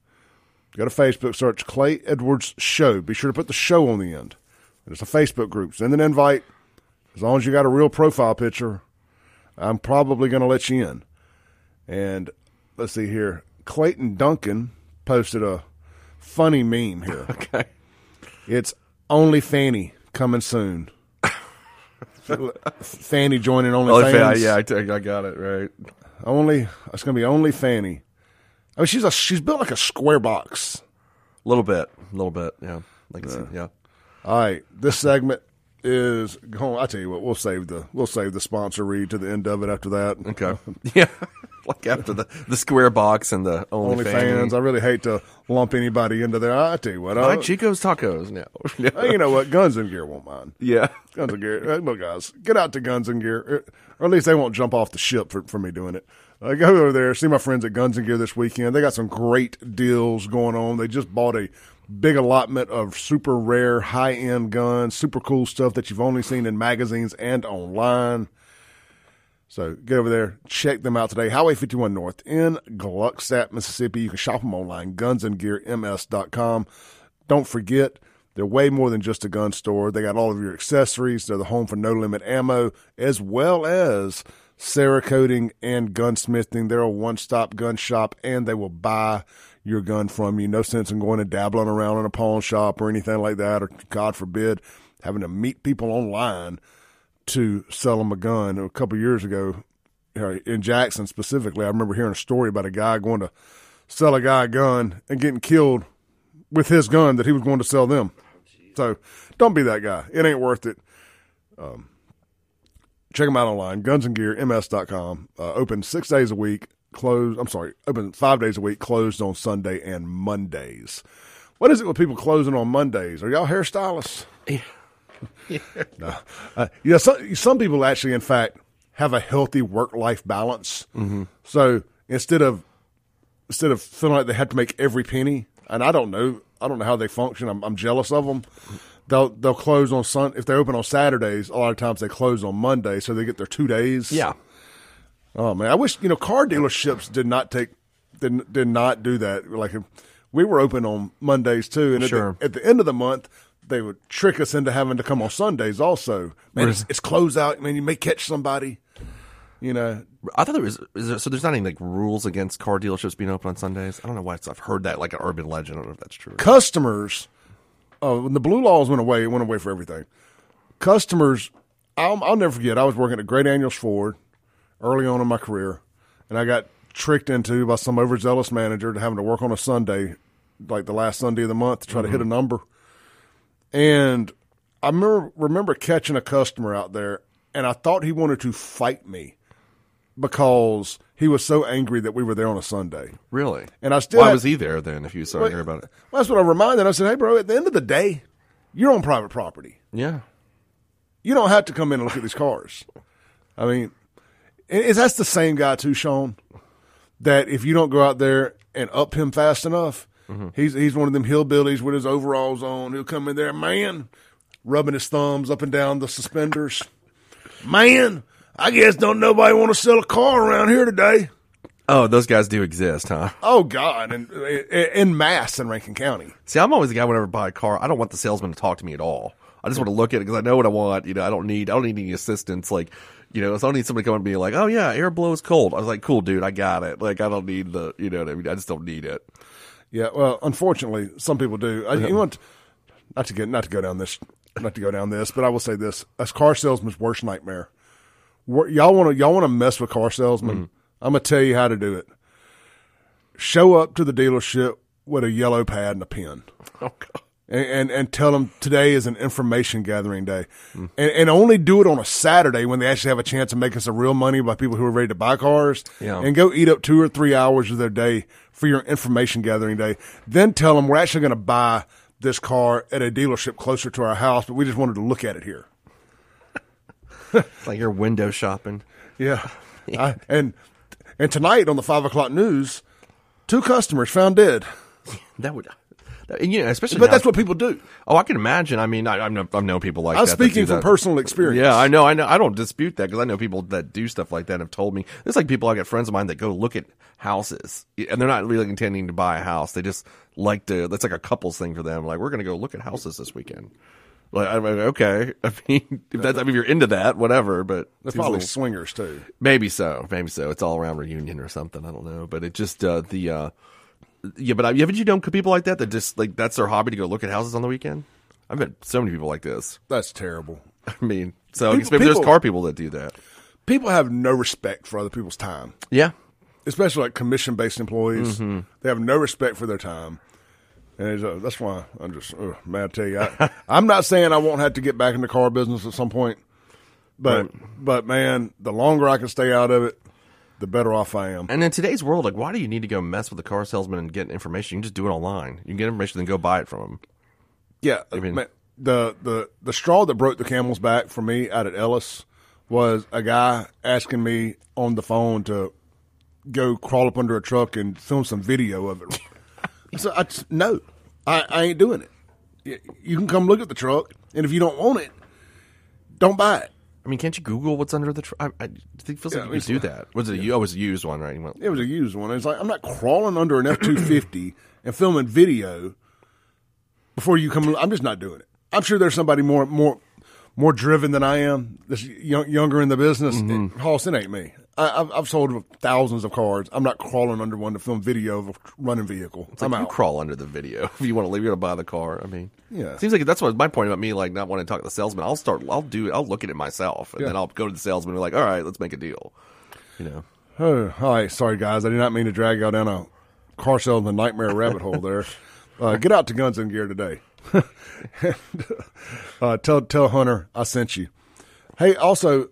Go to Facebook, search Clay Edwards Show. Be sure to put the show on the end. It's a Facebook group. Send an invite. As long as you got a real profile picture, I'm probably going to let you in. And let's see here. Clayton Duncan posted a funny meme here. Okay. It's only Fani coming soon. Fani joining only, only fans. Fa- yeah, I, t- I got it right. Only it's going to be only Fani. I mean, she's a she's built like a square box. A little bit, a little bit, yeah. Like yeah. yeah. All right, this segment is going. I tell you what, we'll save the we'll save the sponsor read to the end of it after that. Okay, yeah, like after the, the square box and the only, only fans. I really hate to lump anybody into there. I tell you what, I Chico's Tacos now. Yeah. You know what? Guns and Gear won't mind. Yeah, Guns and Gear. Look, guys, get out to Guns and Gear, or at least they won't jump off the ship for for me doing it. I go over there, see my friends at Guns and Gear this weekend. They got some great deals going on. They just bought a big allotment of super rare, high-end guns, super cool stuff that you've only seen in magazines and online. So get over there, check them out today. Highway fifty-one North in Gluckstadt, Mississippi. You can shop them online, guns and gear M S dot com. Don't forget, they're way more than just a gun store. They got all of your accessories. They're the home for No Limit Ammo, as well as Cerakoting and gunsmithing. They're a one-stop gun shop, and they will buy your gun from you. No sense in going and dabbling around in a pawn shop or anything like that, or God forbid, having to meet people online to sell them a gun. A couple of years ago, in Jackson specifically, I remember hearing a story about a guy going to sell a guy a gun and getting killed with his gun that he was going to sell them. So don't be that guy. It ain't worth it. Um, check them out online, guns and gear M S dot com. Uh, open six days a week. Closed. I'm sorry, open five days a week, closed on Sunday and Mondays. What is it with people closing on Mondays? Are y'all hairstylists? Yeah. yeah. No. Uh, you know, some, some people actually, in fact, have a healthy work-life balance. Mm-hmm. So instead of instead of feeling like they have to make every penny, and I don't know, I don't know how they function. I'm, I'm jealous of them. They'll they'll close on Sun if they open on Saturdays. A lot of times they close on Monday, so they get their two days. Yeah. Oh man, I wish you know car dealerships did not take did, did not do that. Like we were open on Mondays too, and sure. at, the, at the end of the month they would trick us into having to come on Sundays also. Man, it's, it's closeout. Man, you may catch somebody. You know, I thought there was. Is there, so there's not any like rules against car dealerships being open on Sundays. I don't know why it's, I've heard that like an urban legend. I don't know if that's true. Customers, uh, when the blue laws went away, it went away for everything. Customers, I'll, I'll never forget. I was working at Great Daniels Ford early on in my career, and I got tricked into by some overzealous manager to having to work on a Sunday, like the last Sunday of the month, to try mm-hmm. to hit a number. And I remember, remember catching a customer out there, and I thought he wanted to fight me because he was so angry that we were there on a Sunday. Really? And I still Why had, was he there then if you were so angry about it? Well, that's what I reminded him. I said, hey, bro, at the end of the day, you're on private property. Yeah. You don't have to come in and look at these cars. I mean, it, that's the same guy too, Sean, that if you don't go out there and up him fast enough, mm-hmm. he's he's one of them hillbillies with his overalls on. He'll come in there, man, rubbing his thumbs up and down the suspenders. Man, I guess don't nobody want to sell a car around here today. Oh, those guys do exist, huh? Oh, God, and in mass in Rankin County. See, I'm always the guy whenever I buy a car, I don't want the salesman to talk to me at all. I just want to look at it because I know what I want. You know, I don't need I don't need any assistance. Like, you know, so I don't need somebody coming and be like, oh, yeah, air blow is cold. I was like, cool, dude, I got it. Like, I don't need the, you know what I mean? I just don't need it. Yeah, well, unfortunately, some people do. I, you want not to get not to go down this, not to go down this, but I will say this: a car salesman's worst nightmare. We're, y'all want to y'all want to mess with car salesmen? Mm-hmm. I'm gonna tell you how to do it. Show up to the dealership with a yellow pad and a pen. Oh God. And, and and tell them today is an information gathering day, mm. and and only do it on a Saturday when they actually have a chance of making some real money by people who are ready to buy cars. Yeah. And go eat up two or three hours of their day for your information gathering day. Then tell them we're actually going to buy this car at a dealership closer to our house, but we just wanted to look at it here. It's like you're window shopping. Yeah, I, and and tonight on the five o'clock news, two customers found dead. That would. And, you know, especially but now, that's what people do. Oh, I can imagine. I mean, I, I've, known, I've known people like I'm that. I'm speaking that from that. Personal experience. Yeah, I know. I know. I don't dispute that because I know people that do stuff like that have told me. There's like people, I got friends of mine that go look at houses, and they're not really intending to buy a house. They just like to, that's like a couples thing for them. Like, we're going to go look at houses this weekend. Like, I mean, okay. I mean, if that's, I mean, if you're into that, whatever. But that's probably little, swingers too. Maybe so. Maybe so. It's all around reunion or something. I don't know. But it just, uh, the, uh, yeah, but haven't you known people like that that just like that's their hobby to go look at houses on the weekend? I've met so many people like this. That's terrible. I mean, so people, people, there's car people that do that. People have no respect for other people's time. Yeah, especially like commission-based employees. Mm-hmm. They have no respect for their time, and uh, that's why I'm just uh, mad. I tell you, I, I'm not saying I won't have to get back in the car business at some point, but right. but man, the longer I can stay out of it, the better off I am. And in today's world, like, why do you need to go mess with the car salesman and get information? You can just do it online. You can get information and go buy it from him. Yeah. I mean, the, the, the straw that broke the camel's back for me out at Ellis was a guy asking me on the phone to go crawl up under a truck and film some video of it. So I just, no, I, I ain't doing it. You can come look at the truck, and if you don't want it, don't buy it. I mean, can't you Google what's under the truck? I, I think it feels yeah, like you could do that. Was it a, yeah. oh, it was a used one, right? Went, it was a used one. It's like, I'm not crawling under an F two fifty and filming video before you come. I'm just not doing it. I'm sure there's somebody more more more driven than I am, that's young, younger in the business. Mm-hmm. Hoss, it ain't me. I, I've, I've sold thousands of cars. I'm not crawling under one to film video of a running vehicle. It's I'm like out. You crawl under the video if you want to leave. You're gonna buy the car. I mean, yeah. Seems like that's what my point about me like not wanting to talk to the salesman. I'll start. I'll do. I'll look at it myself, and yeah. then I'll go to the salesman and be like, "All right, let's make a deal." You know. Oh, all right. Sorry, guys. I did not mean to drag y'all down a car salesman nightmare rabbit hole. There. Uh, get out to Guns and Gear today. and, uh, tell tell Hunter I sent you. Hey, also.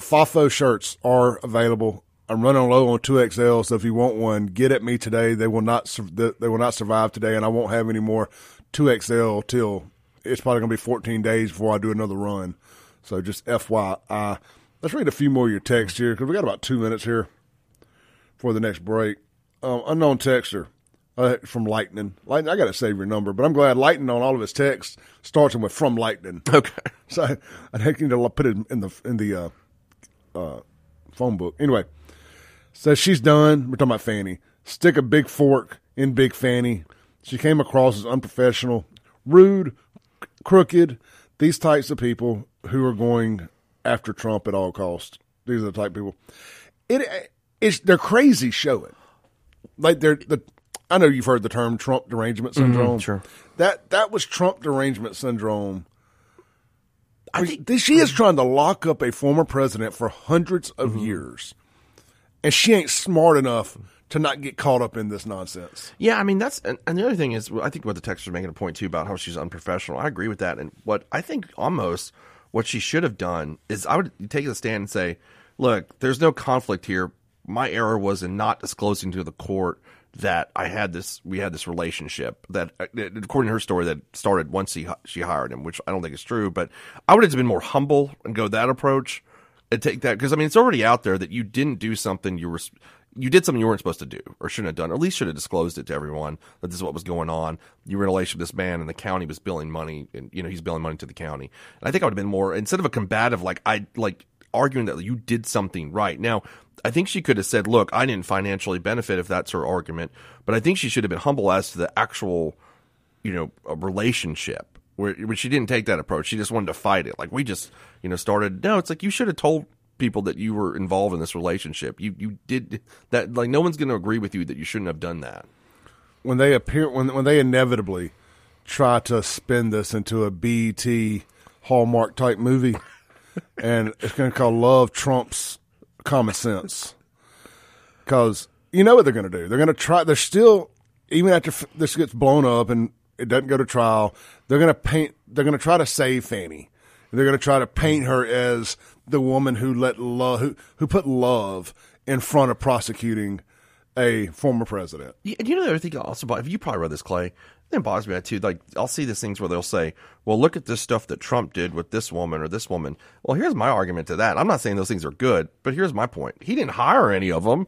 F A F O shirts are available. I'm running low on two X L, so if you want one, get at me today. They will not they will not survive today, and I won't have any more two X L till it's probably going to be fourteen days before I do another run. So just F Y I. Let's read a few more of your texts here because we got about two minutes here for the next break. Um, unknown texter uh, from Lightning. Lightning, I got to save your number, but I'm glad Lightning on all of his texts starts with from Lightning. Okay. So I, I think you need to put it in the in the uh, Uh, phone book. Anyway, says she's done. We're talking about Fanny. Stick a big fork in Big Fanny. She came across as unprofessional, rude, c- crooked. These types of people who are going after Trump at all costs. these are the type of people. It it's they're crazy showing. Like they're the I know you've heard the term Trump derangement syndrome. Mm-hmm, sure. That that was Trump derangement syndrome. I think, she is trying to lock up a former president for hundreds of mm-hmm. years, and she ain't smart enough to not get caught up in this nonsense. Yeah, I mean, that's and, and the other thing is, I think what the texter's making a point too about how she's unprofessional. I agree with that, and what I think almost what she should have done is I would take a stand and say, look, there's no conflict here. My error was in not disclosing to the court that I had this, we had this relationship that, according to her story, that started once he, she hired him, which I don't think is true. But I would have been more humble and go that approach and take that, because I mean it's already out there that you didn't do something you were, you did something you weren't supposed to do or shouldn't have done, or at least should have disclosed it to everyone that this is what was going on. You were in a relationship with this man, and the county was billing money, and you know he's billing money to the county. And I think I would have been more, instead of a combative, like I like arguing that you did something right now. I think she could have said, look, I didn't financially benefit, if that's her argument, but I think she should have been humble as to the actual, you know, relationship, where, where she didn't take that approach. She just wanted to fight it. Like, we just, you know, started. No, it's like, you should have told people that you were involved in this relationship. You you did that. Like, no one's going to agree with you that you shouldn't have done that. When they appear, when when they inevitably try to spin this into a B E T Hallmark type movie, and it's going to call Love Trump's Common Sense, because you know what they're going to do. They're going to try. They're still, even after f- this gets blown up and it doesn't go to trial, they're going to paint. They're going to try to save Fani. They're going to try to paint her as the woman who let love, who, who put love in front of prosecuting a former president. Yeah, and you know the other thing also, about, you probably read this, Clay. It bothers me that too. Like, I'll see these things where they'll say, well, look at this stuff that Trump did with this woman or this woman. Well, here's my argument to that. I'm not saying those things are good, but here's my point. He didn't hire any of them.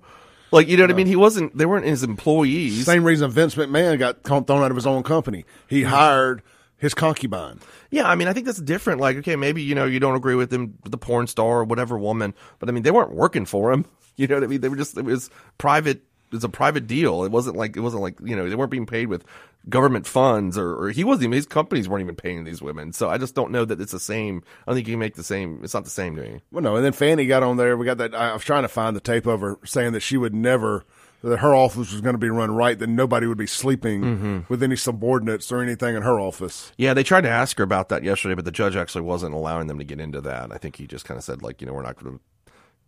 Like, you know what yeah. I mean? He wasn't, they weren't his employees. Same reason Vince McMahon got thrown out of his own company. He hired his concubine. Yeah, I mean, I think that's different. Like, okay, maybe, you know, you don't agree with him, the porn star or whatever woman, but I mean, they weren't working for him. You know what I mean? They were just, it was private. It's a private deal. It wasn't like, it wasn't like, you know, they weren't being paid with government funds, or, or he wasn't even, his companies weren't even paying these women. So I just don't know that it's the same. I don't think you can make the same. It's not the same to me. Well, no. And then Fani got on there. We got that. I was trying to find the tape of her saying that she would never, that her office was going to be run right, that nobody would be sleeping mm-hmm. with any subordinates or anything in her office. Yeah, they tried to ask her about that yesterday, but the judge actually wasn't allowing them to get into that. I think he just kind of said, like, you know, we're not going to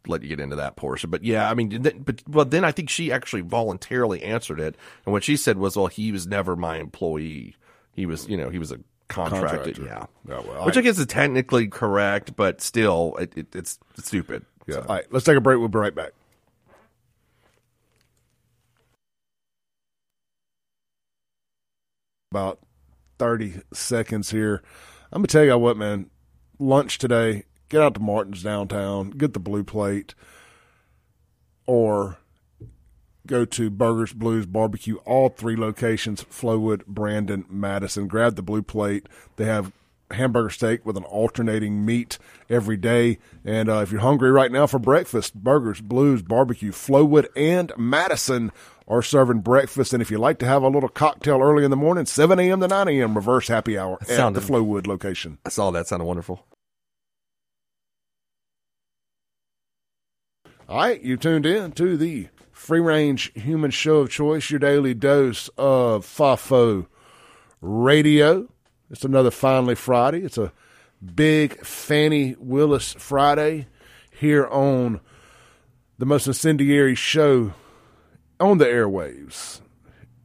let you get into that portion. But yeah, I mean, but, but then I think she actually voluntarily answered it. And what she said was, well, he was never my employee. He was, you know, he was a contracted. Contractor. Yeah. Oh, well, which I, I guess is technically correct, but still it, it, it's, it's stupid. Yeah. So. All right. Let's take a break. We'll be right back. About thirty seconds here. I'm going to tell you what, man, lunch today, get out to Martin's downtown, get the Blue Plate, or go to Burgers Blues Barbecue, all three locations, Flowood, Brandon, Madison. Grab the Blue Plate. They have hamburger steak with an alternating meat every day. And uh, if you're hungry right now for breakfast, Burgers Blues Barbecue, Flowood, and Madison are serving breakfast. And if you like to have a little cocktail early in the morning, seven a.m. to nine a.m., reverse happy hour that at sounded, the Flowood location. I saw that. Sounded wonderful. All right, you tuned in to the free-range human show of choice, your daily dose of F A F O radio. It's another Finally Friday. It's a big Fani Willis Friday here on the most incendiary show on the airwaves.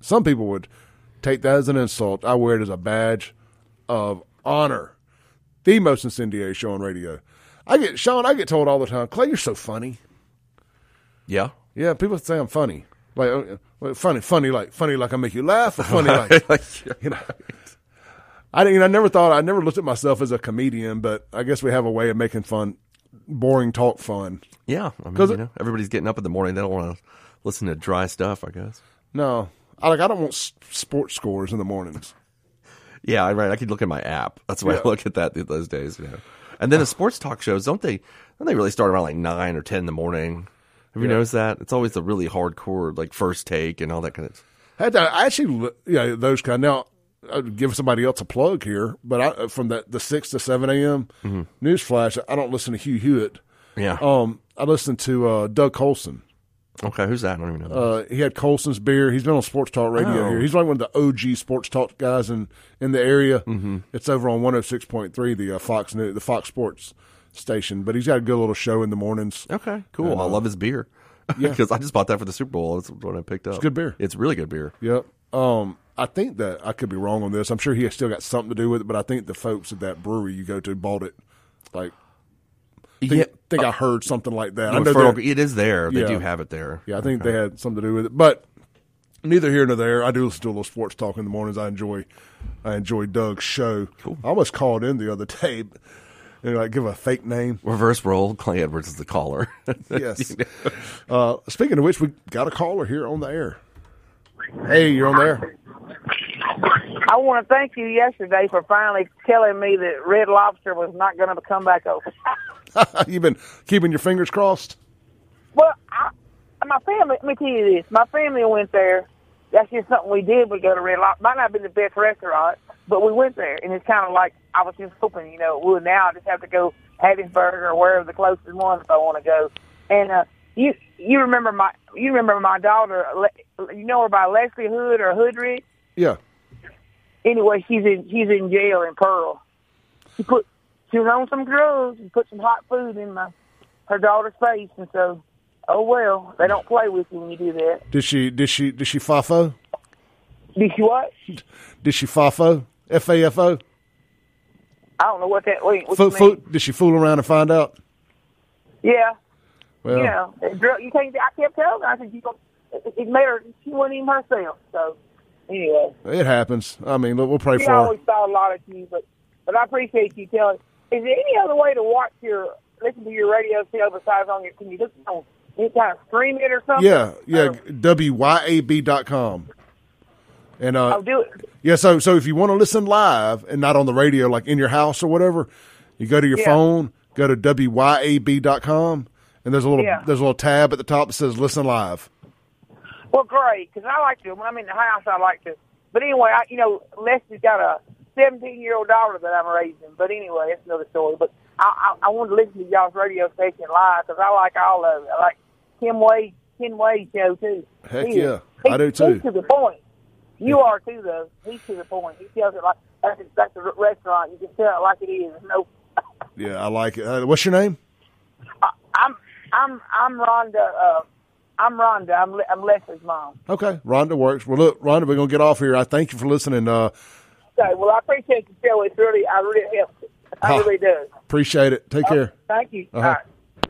Some people would take that as an insult. I wear it as a badge of honor. The most incendiary show on radio. I get Sean, I get told all the time, Clay, you're so funny. Yeah, yeah. People say I'm funny, like funny, funny, like funny, like I make you laugh, or funny, like, like you know. I didn't. You know, I never thought. I never looked at myself as a comedian, but I guess we have a way of making fun, boring talk fun. Yeah, I mean, you know, everybody's getting up in the morning. They don't want to listen to dry stuff. I guess. No, I like. I don't want sports scores in the mornings. Yeah, right. I could look at my app. That's why yeah. I look at that those days. You know, and then the sports talk shows don't they? Don't they really start around like nine or ten in the morning? Have you yeah. noticed that? It's always the really hardcore, like First Take and all that kind of stuff. I actually, yeah, those kind. Now, I'll give somebody else a plug here, but I, from the, the six to seven a.m. Mm-hmm. news flash, I don't listen to Hugh Hewitt. Yeah. Um, I listened to uh, Doug Colson. Okay, who's that? I don't even know. Uh, he had Colson's beer. He's been on Sports Talk Radio oh. here. He's like one of the O G Sports Talk guys in, in the area. Mm-hmm. It's over on one oh six point three, the uh, Fox News, the Fox Sports station. But he's got a good little show in the mornings. Okay, cool. And, uh, I love his beer because yeah. I just bought that for the Super Bowl. That's what I picked up. It's good beer. It's really good beer. Yep. Um, I think that I could be wrong on this. I'm sure he has still got something to do with it, but I think the folks at that brewery you go to bought it. Like, think, yeah, think uh, I heard something like that. No, I know Fertile, it is there. They yeah. do have it there. Yeah, I think okay. they had something to do with it. But neither here nor there. I do listen to a little sports talk in the mornings. I enjoy, I enjoy Doug's show. Cool. I was called in the other day. And like give a fake name. Reverse roll. Clay Edwards is the caller. Yes. You know. uh, speaking of which, we got a caller here on the air. Hey, you're on there. I want to thank you yesterday for finally telling me that Red Lobster was not going to come back open. You've been keeping your fingers crossed? Well, I, my family, let me tell you this. My family went there. That's just something we did. We go to Red Lobster. Might not have been the best restaurant, but we went there. And it's kind of like I was just hoping, you know, well, now I just have to go Hattiesburg or wherever the closest one if I want to go. And, uh, You you remember my you remember my daughter, you know her by Leslie Hood or Hoodridge? Yeah. Anyway, she's in she's in jail in Pearl. She put she was on some drugs and put some hot food in my her daughter's face, and so oh well, they don't play with you when you do that. Did she did she did she fafo? Did she what? Did she fafo? F A F O. I don't know what that wait. What F- you mean? F- did she fool around and find out? Yeah. Well, you know, you can't, I kept telling her, I said, you don't, it made her, she wasn't even herself, so, anyway. It happens. I mean, look, we'll pray she for her. I always thought a lot of you, but, but I appreciate you telling. Is there any other way to watch your, listen to your radio show besides on your, can you listen on, you kind of stream it or something? Yeah, yeah, um, W Y A B dot com. And, uh, I'll do it. Yeah, so, so if you want to listen live and not on the radio, like in your house or whatever, you go to your yeah. phone, go to W Y A B dot com. And there's a little yeah. there's a little tab at the top that says "Listen Live." Well, great, because I like to. When I'm in the house, I like to. But anyway, I, you know, Leslie's got a seventeen-year-old daughter that I'm raising. But anyway, that's another story. But I, I, I wanted to listen to y'all's radio station live because I like all of it. I like Tim Wade, Tim Wade's show too. Heck he, yeah, he, I do too. He's to the point. You yeah. are too, though. He's to the point. He tells it like that's, that's a restaurant. You can tell it like it is. No. Yeah, I like it. Uh, what's your name? I, I'm. I'm I'm Rhonda. Uh, I'm Rhonda. I'm Le- I'm Leslie's mom. Okay, Rhonda works. Well, look, Rhonda, we're gonna get off here. I thank you for listening. Uh, okay. Well, I appreciate the show. It's really, I really helped. It. I ah, really do. Appreciate it. Take oh, care. Thank you. Uh-huh. All right.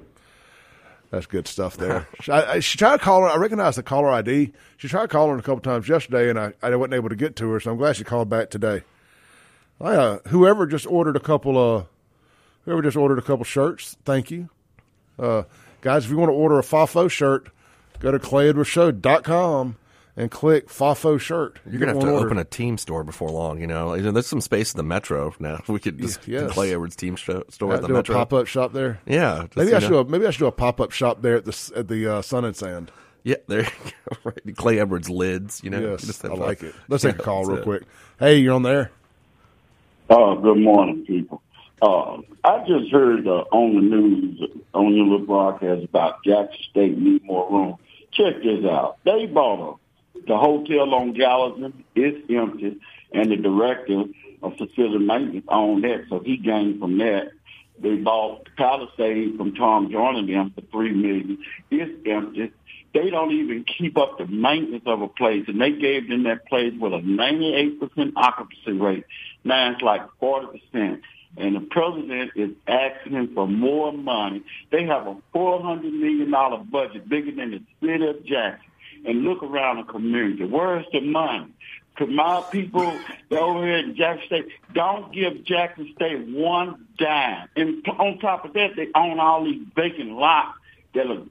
That's good stuff there. she, I, she tried to call her. I recognized the caller I D. She tried calling a couple times yesterday, and I, I wasn't able to get to her. So I'm glad she called back today. I, uh, whoever just ordered a couple. Uh, whoever just ordered a couple shirts. Thank you. Uh, guys, if you want to order a F A F O shirt, go to clay edwards show dot com and click F A F O shirt. You're going to have to order. Open a team store before long, you know. There's some space in the Metro now. We could just yes. Clay Edwards team show, store at the do Metro. Do a pop-up shop there? Yeah. Just, maybe, I should do a, maybe I should do a pop-up shop there at the at the uh, Sun and Sand. Yeah, there you go. Right. Clay Edwards lids, you know. Yes, I like it. Let's yeah, take a call real it. quick. Hey, you're on there. Oh, good morning, people. Uh, I just heard uh, on the news, on the little broadcast about Jackson State need more room. Check this out. They bought a, the hotel on Gallatin. It's empty, and the director of facility maintenance owned that, so he gained from that. They bought the Palisade from Tom Joyner them for three million dollars. It's empty. They don't even keep up the maintenance of a place, and they gave them that place with a ninety-eight percent occupancy rate. Now it's like forty percent. And the president is asking for more money. They have a four hundred million dollars budget bigger than the city of Jackson. And look around the community. Where's the money? Because my people over here in Jackson State don't give Jackson State one dime. And on top of that, they own all these vacant lots that are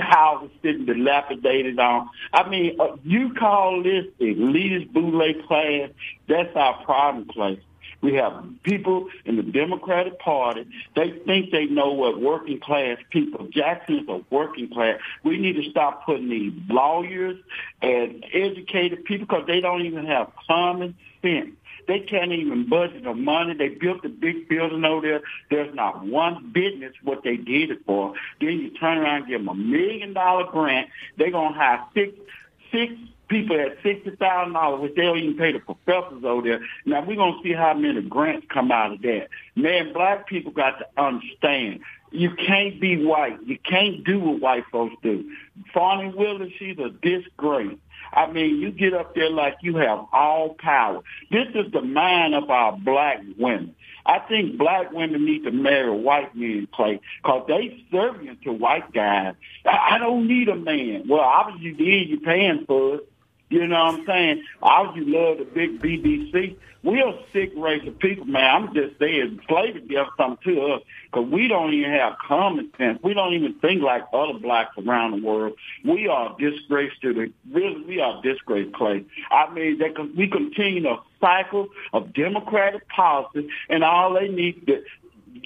houses sitting dilapidated on. I mean, you call this the elitist boule class? That's our problem, Clay. We have people in the Democratic Party. They think they know what working class people. Jackson is a working class. We need to stop putting these lawyers and educated people because they don't even have common spend. They can't even budget the money. They built the big building over there. There's not one business what they did it for. Then you turn around and give them a million-dollar grant. They're going to hire six, six people at sixty thousand dollars, which they'll even pay the professors over there. Now, we're going to see how many grants come out of that. Man, black people got to understand. You can't be white. You can't do what white folks do. Fani Willis, she's a disgrace. I mean, you get up there like you have all power. This is the mind of our black women. I think black women need to marry white men, Clay, because they serving to white guys. I don't need a man. Well, obviously you did. You're paying for it. You know what I'm saying? Obviously you love the big B B C. We're a sick race of people, man. I'm just saying slavery does something to us because we don't even have common sense. We don't even think like other blacks around the world. We are disgraced to the really, we are disgraced, Clay. I mean, that we continue a cycle of democratic policy, and all they need to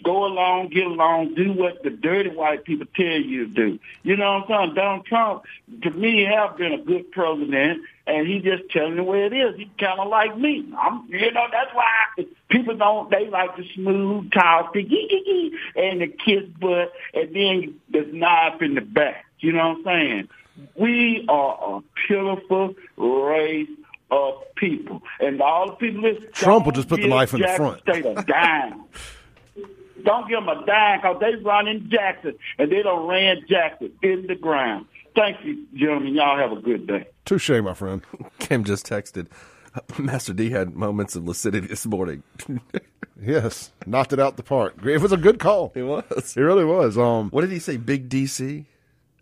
go along, get along, do what the dirty white people tell you to do. You know what I'm saying? Donald Trump, to me, have been a good president, and he just telling the way it is. He kind of like me. I'm, you know, that's why I, people don't, they like the smooth talk, the gee-gee-gee, and the kiss butt, and then the knob in the back. You know what I'm saying? We are a pitiful race of people. And all the people listen. Trump will just put the knife in the front. State of dime. Don't give them a dime because they run in Jackson, and they done ran Jackson in the ground. Thank you, gentlemen. Y'all have a good day. Touche, my friend. Kim just texted, Master D had moments of lucidity this morning. Yes, knocked it out the park. It was a good call. It was. It really was. Um, what did he say, Big D C?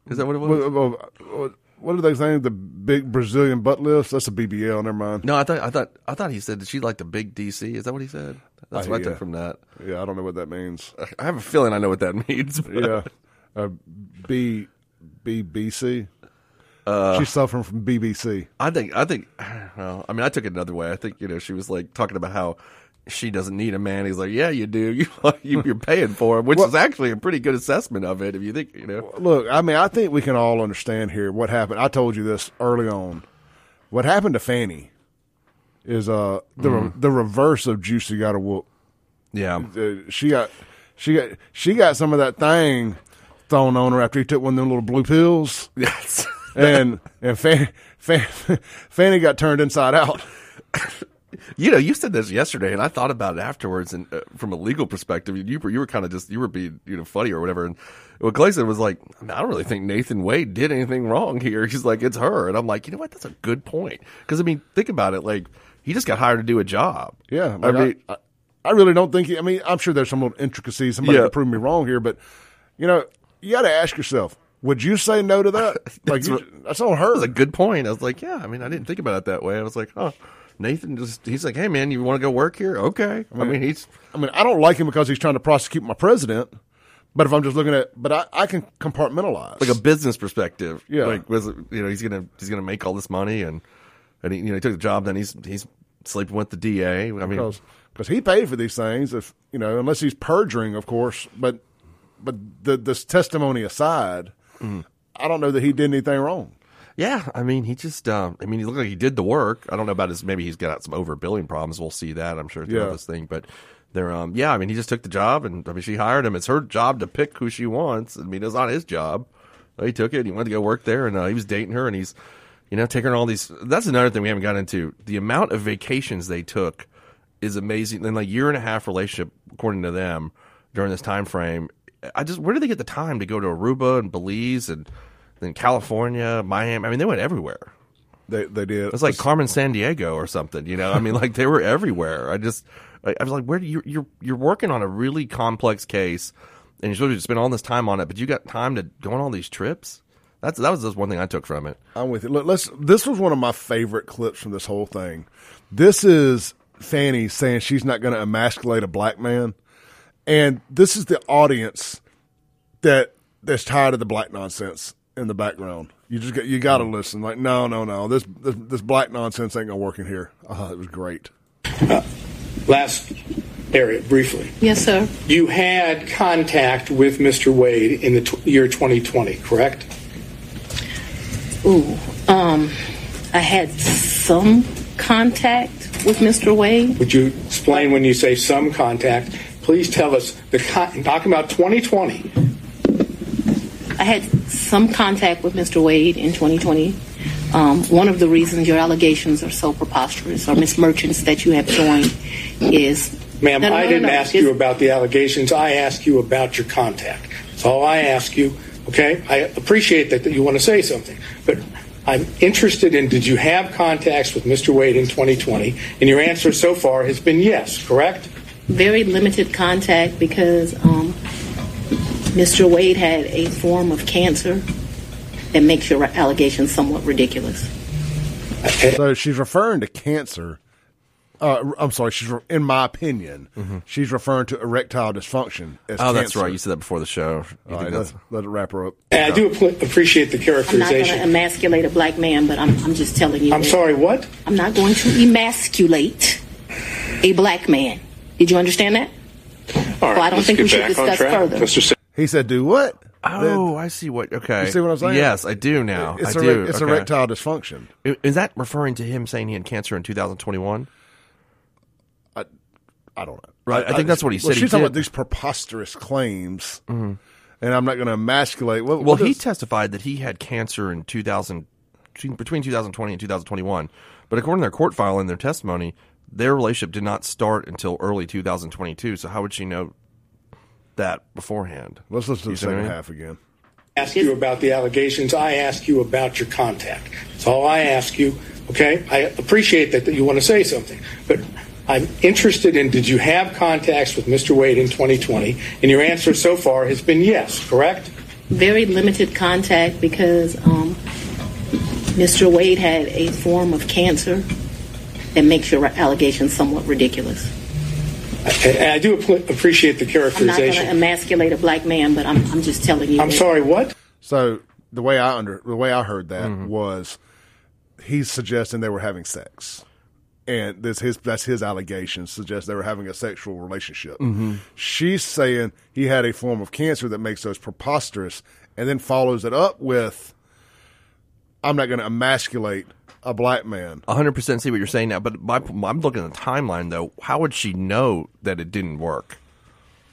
Is that what it was? What, what are they saying, the big Brazilian butt lifts? That's a B B L, never mind. No, I thought, I thought, I thought he said that she liked the Big D C. Is that what he said? That's what I took from that. Yeah, I don't know what that means. I have a feeling I know what that means. But. Yeah. Uh, B, B B C. Uh, She's suffering from B B C. I think, I think, well, I mean, I took it another way. I think, you know, she was like talking about how she doesn't need a man. He's like, yeah, you do. You, you, you're paying for him, which well, is actually a pretty good assessment of it if you think, you know. Look, I mean, I think we can all understand here what happened. I told you this early on. What happened to Fani is uh the mm. the reverse of Juicy got a whoop. Yeah. Uh, she got she got she got some of that thing thrown on her after he took one of them little blue pills. Yes. and and Fani, Fani, Fani got turned inside out. You know, you said this yesterday, and I thought about it afterwards. And uh, from a legal perspective, you were you were kind of just you were being you know funny or whatever. And what Clay said was like, I don't really think Nathan Wade did anything wrong here. He's like, it's her, and I'm like, you know what? That's a good point because I mean, think about it. Like, he just got hired to do a job. Yeah, like, I mean, I, I really don't think. He, I mean, I'm sure there's some little intricacies. Somebody yeah. could prove me wrong here, but you know, you got to ask yourself. Would you say no to that? Like, that's, you, what, that's on her. That's a good point. I was like, yeah. I mean, I didn't think about it that way. I was like, huh. Nathan just, he's like, hey, man, you want to go work here? Okay. I mean, I mean, he's, I mean, I don't like him because he's trying to prosecute my president, but if I'm just looking at, but I, I can compartmentalize. Like a business perspective. Yeah. Like, was it, you know, he's going to, he's going to make all this money and, and he, you know, he took the job, then he's, he's sleeping with the D A. I mean, because, because he paid for these things if, you know, unless he's perjuring, of course, but, but the, this testimony aside, mm. I don't know that he did anything wrong. Yeah, I mean, he just, um, I mean, he looked like he did the work. I don't know about his, maybe he's got some overbilling problems. We'll see that, I'm sure, throughout yeah. this thing. But they're, um, yeah, I mean, he just took the job, and I mean, she hired him. It's her job to pick who she wants. I mean, it's not his job. So he took it, and he wanted to go work there, and uh, he was dating her, and he's, you know, taking her all these. That's another thing we haven't gotten into. The amount of vacations they took is amazing. In like a year and a half relationship, according to them, during this time frame. I just, where did they get the time to go to Aruba and Belize and then California, Miami? I mean, they went everywhere. They they did. It's like Carmen Sandiego or something, you know. I mean, like they were everywhere. I just, I, I was like, where do you you're you're working on a really complex case, and you're supposed to spend all this time on it, but you got time to go on all these trips. That's that was just one thing I took from it. I'm with you. Look, let's. This was one of my favorite clips from this whole thing. This is Fani saying she's not going to emasculate a black man, and this is the audience that that's tired of the black nonsense. In the background, you just got, you got to listen. Like, no, no, no, this this, this black nonsense ain't gonna work in here. Oh, it was great. Uh, last area, briefly. Yes, sir. You had contact with Mister Wade in the t- year twenty twenty, correct? Ooh, um, I had some contact. with Mister Wade? Would you explain when you say some contact? Please tell us the con- talking about twenty twenty. I had some contact with Mister Wade in twenty twenty. Um, one of the reasons your allegations are so preposterous or mismerchants that you have joined is... Ma'am, no, no, no, I didn't no, no. ask it's, you about the allegations. I asked you about your contact. That's all I ask you, okay? I appreciate that, that you want to say something, but I'm interested in, did you have contacts with Mister Wade in twenty twenty? And your answer so far has been yes, correct? Very limited contact because um, Mister Wade had a form of cancer that makes your allegations somewhat ridiculous. So she's referring to cancer. Uh, I'm sorry. She's, re- in my opinion, mm-hmm. she's referring to erectile dysfunction as oh, cancer. That's right. You said that before the show. You right, let, let it wrap her up. And I do ap- appreciate the characterization. I'm not going to emasculate a black man, but I'm, I'm just telling you. I'm sorry. What? I'm not going to emasculate a black man. Did you understand that? All right. Well, I don't think we should discuss further. Mister He said, "Do what?" Oh, that, I see what. Okay, you see what I'm saying? Yes, I do now. It's I do. Re- it's okay. Erectile dysfunction. Is that referring to him saying he had cancer in two thousand twenty-one? I, I don't know. Right. I, I think I, that's what he well, said. She's he talking did. about these preposterous claims, mm-hmm. and I'm not going to emasculate. What, well, what he is, testified that he had cancer in two thousand, between two thousand twenty and two thousand twenty-one. But according to their court file and their testimony, their relationship did not start until early two thousand twenty-two. So how would she know that beforehand? Let's listen to the second half again. I ask you about the allegations. I ask you about your contact. That's all I ask you. Okay, I appreciate that, that you want to say something, but I'm interested in, did you have contacts with Mister Wade in twenty twenty? And your answer so far has been yes, correct? Very limited contact because um, Mister Wade had a form of cancer that makes your allegations somewhat ridiculous. And I do ap- appreciate the characterization. I'm not going to emasculate a black man, but I'm, I'm just telling you. I'm that. sorry, what? So the way I under the way I heard that mm-hmm. was he's suggesting they were having sex. And this his that's his allegation, suggests they were having a sexual relationship. Mm-hmm. She's saying he had a form of cancer that makes those preposterous, and then follows it up with, I'm not going to emasculate a black man. one hundred percent see what you're saying now, but my, I'm looking at the timeline, though. How would she know that it didn't work?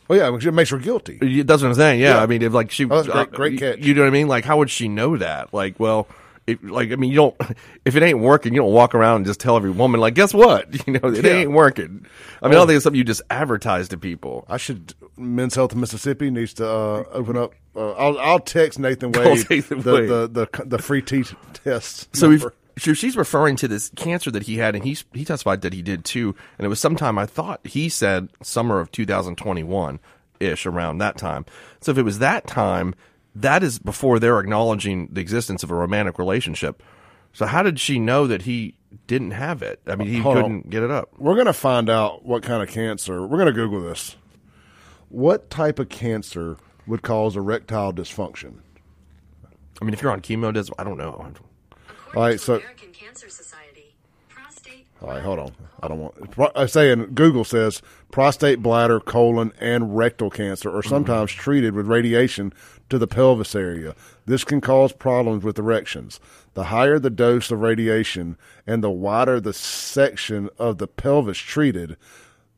Well, yeah, it makes her guilty. That's what I'm saying, yeah. yeah. I mean, if like she... Oh, that's a great, great catch. You know what I mean? Like, how would she know that? Like, well... It, like I mean, you don't. If it ain't working, you don't walk around and just tell every woman, like, guess what? You know, it yeah. ain't working. I mean, oh. I don't think it's something you just advertise to people. I should. Men's Health of Mississippi needs to uh, open up. Uh, I'll, I'll text Nathan Wade, Nathan the, Wade. The, the the the free t- test. So if, so she's referring to this cancer that he had, and he he testified that he did too, and it was sometime I thought he said summer of two thousand twenty-one ish, around that time. So if it was that time. That is before they're acknowledging the existence of a romantic relationship. So how did she know that he didn't have it? I mean, he Hold couldn't on. get it up. We're going to find out what kind of cancer. We're going to Google this. What type of cancer would cause erectile dysfunction? I mean, if you're on chemo, does I don't know. All right, so... American Cancer Society, prostate... All right, hold on. I don't want... I'm saying Google says prostate, bladder, colon, and rectal cancer are sometimes mm-hmm. treated with radiation... to the pelvis area. This can cause problems with erections. The higher the dose of radiation and the wider the section of the pelvis treated,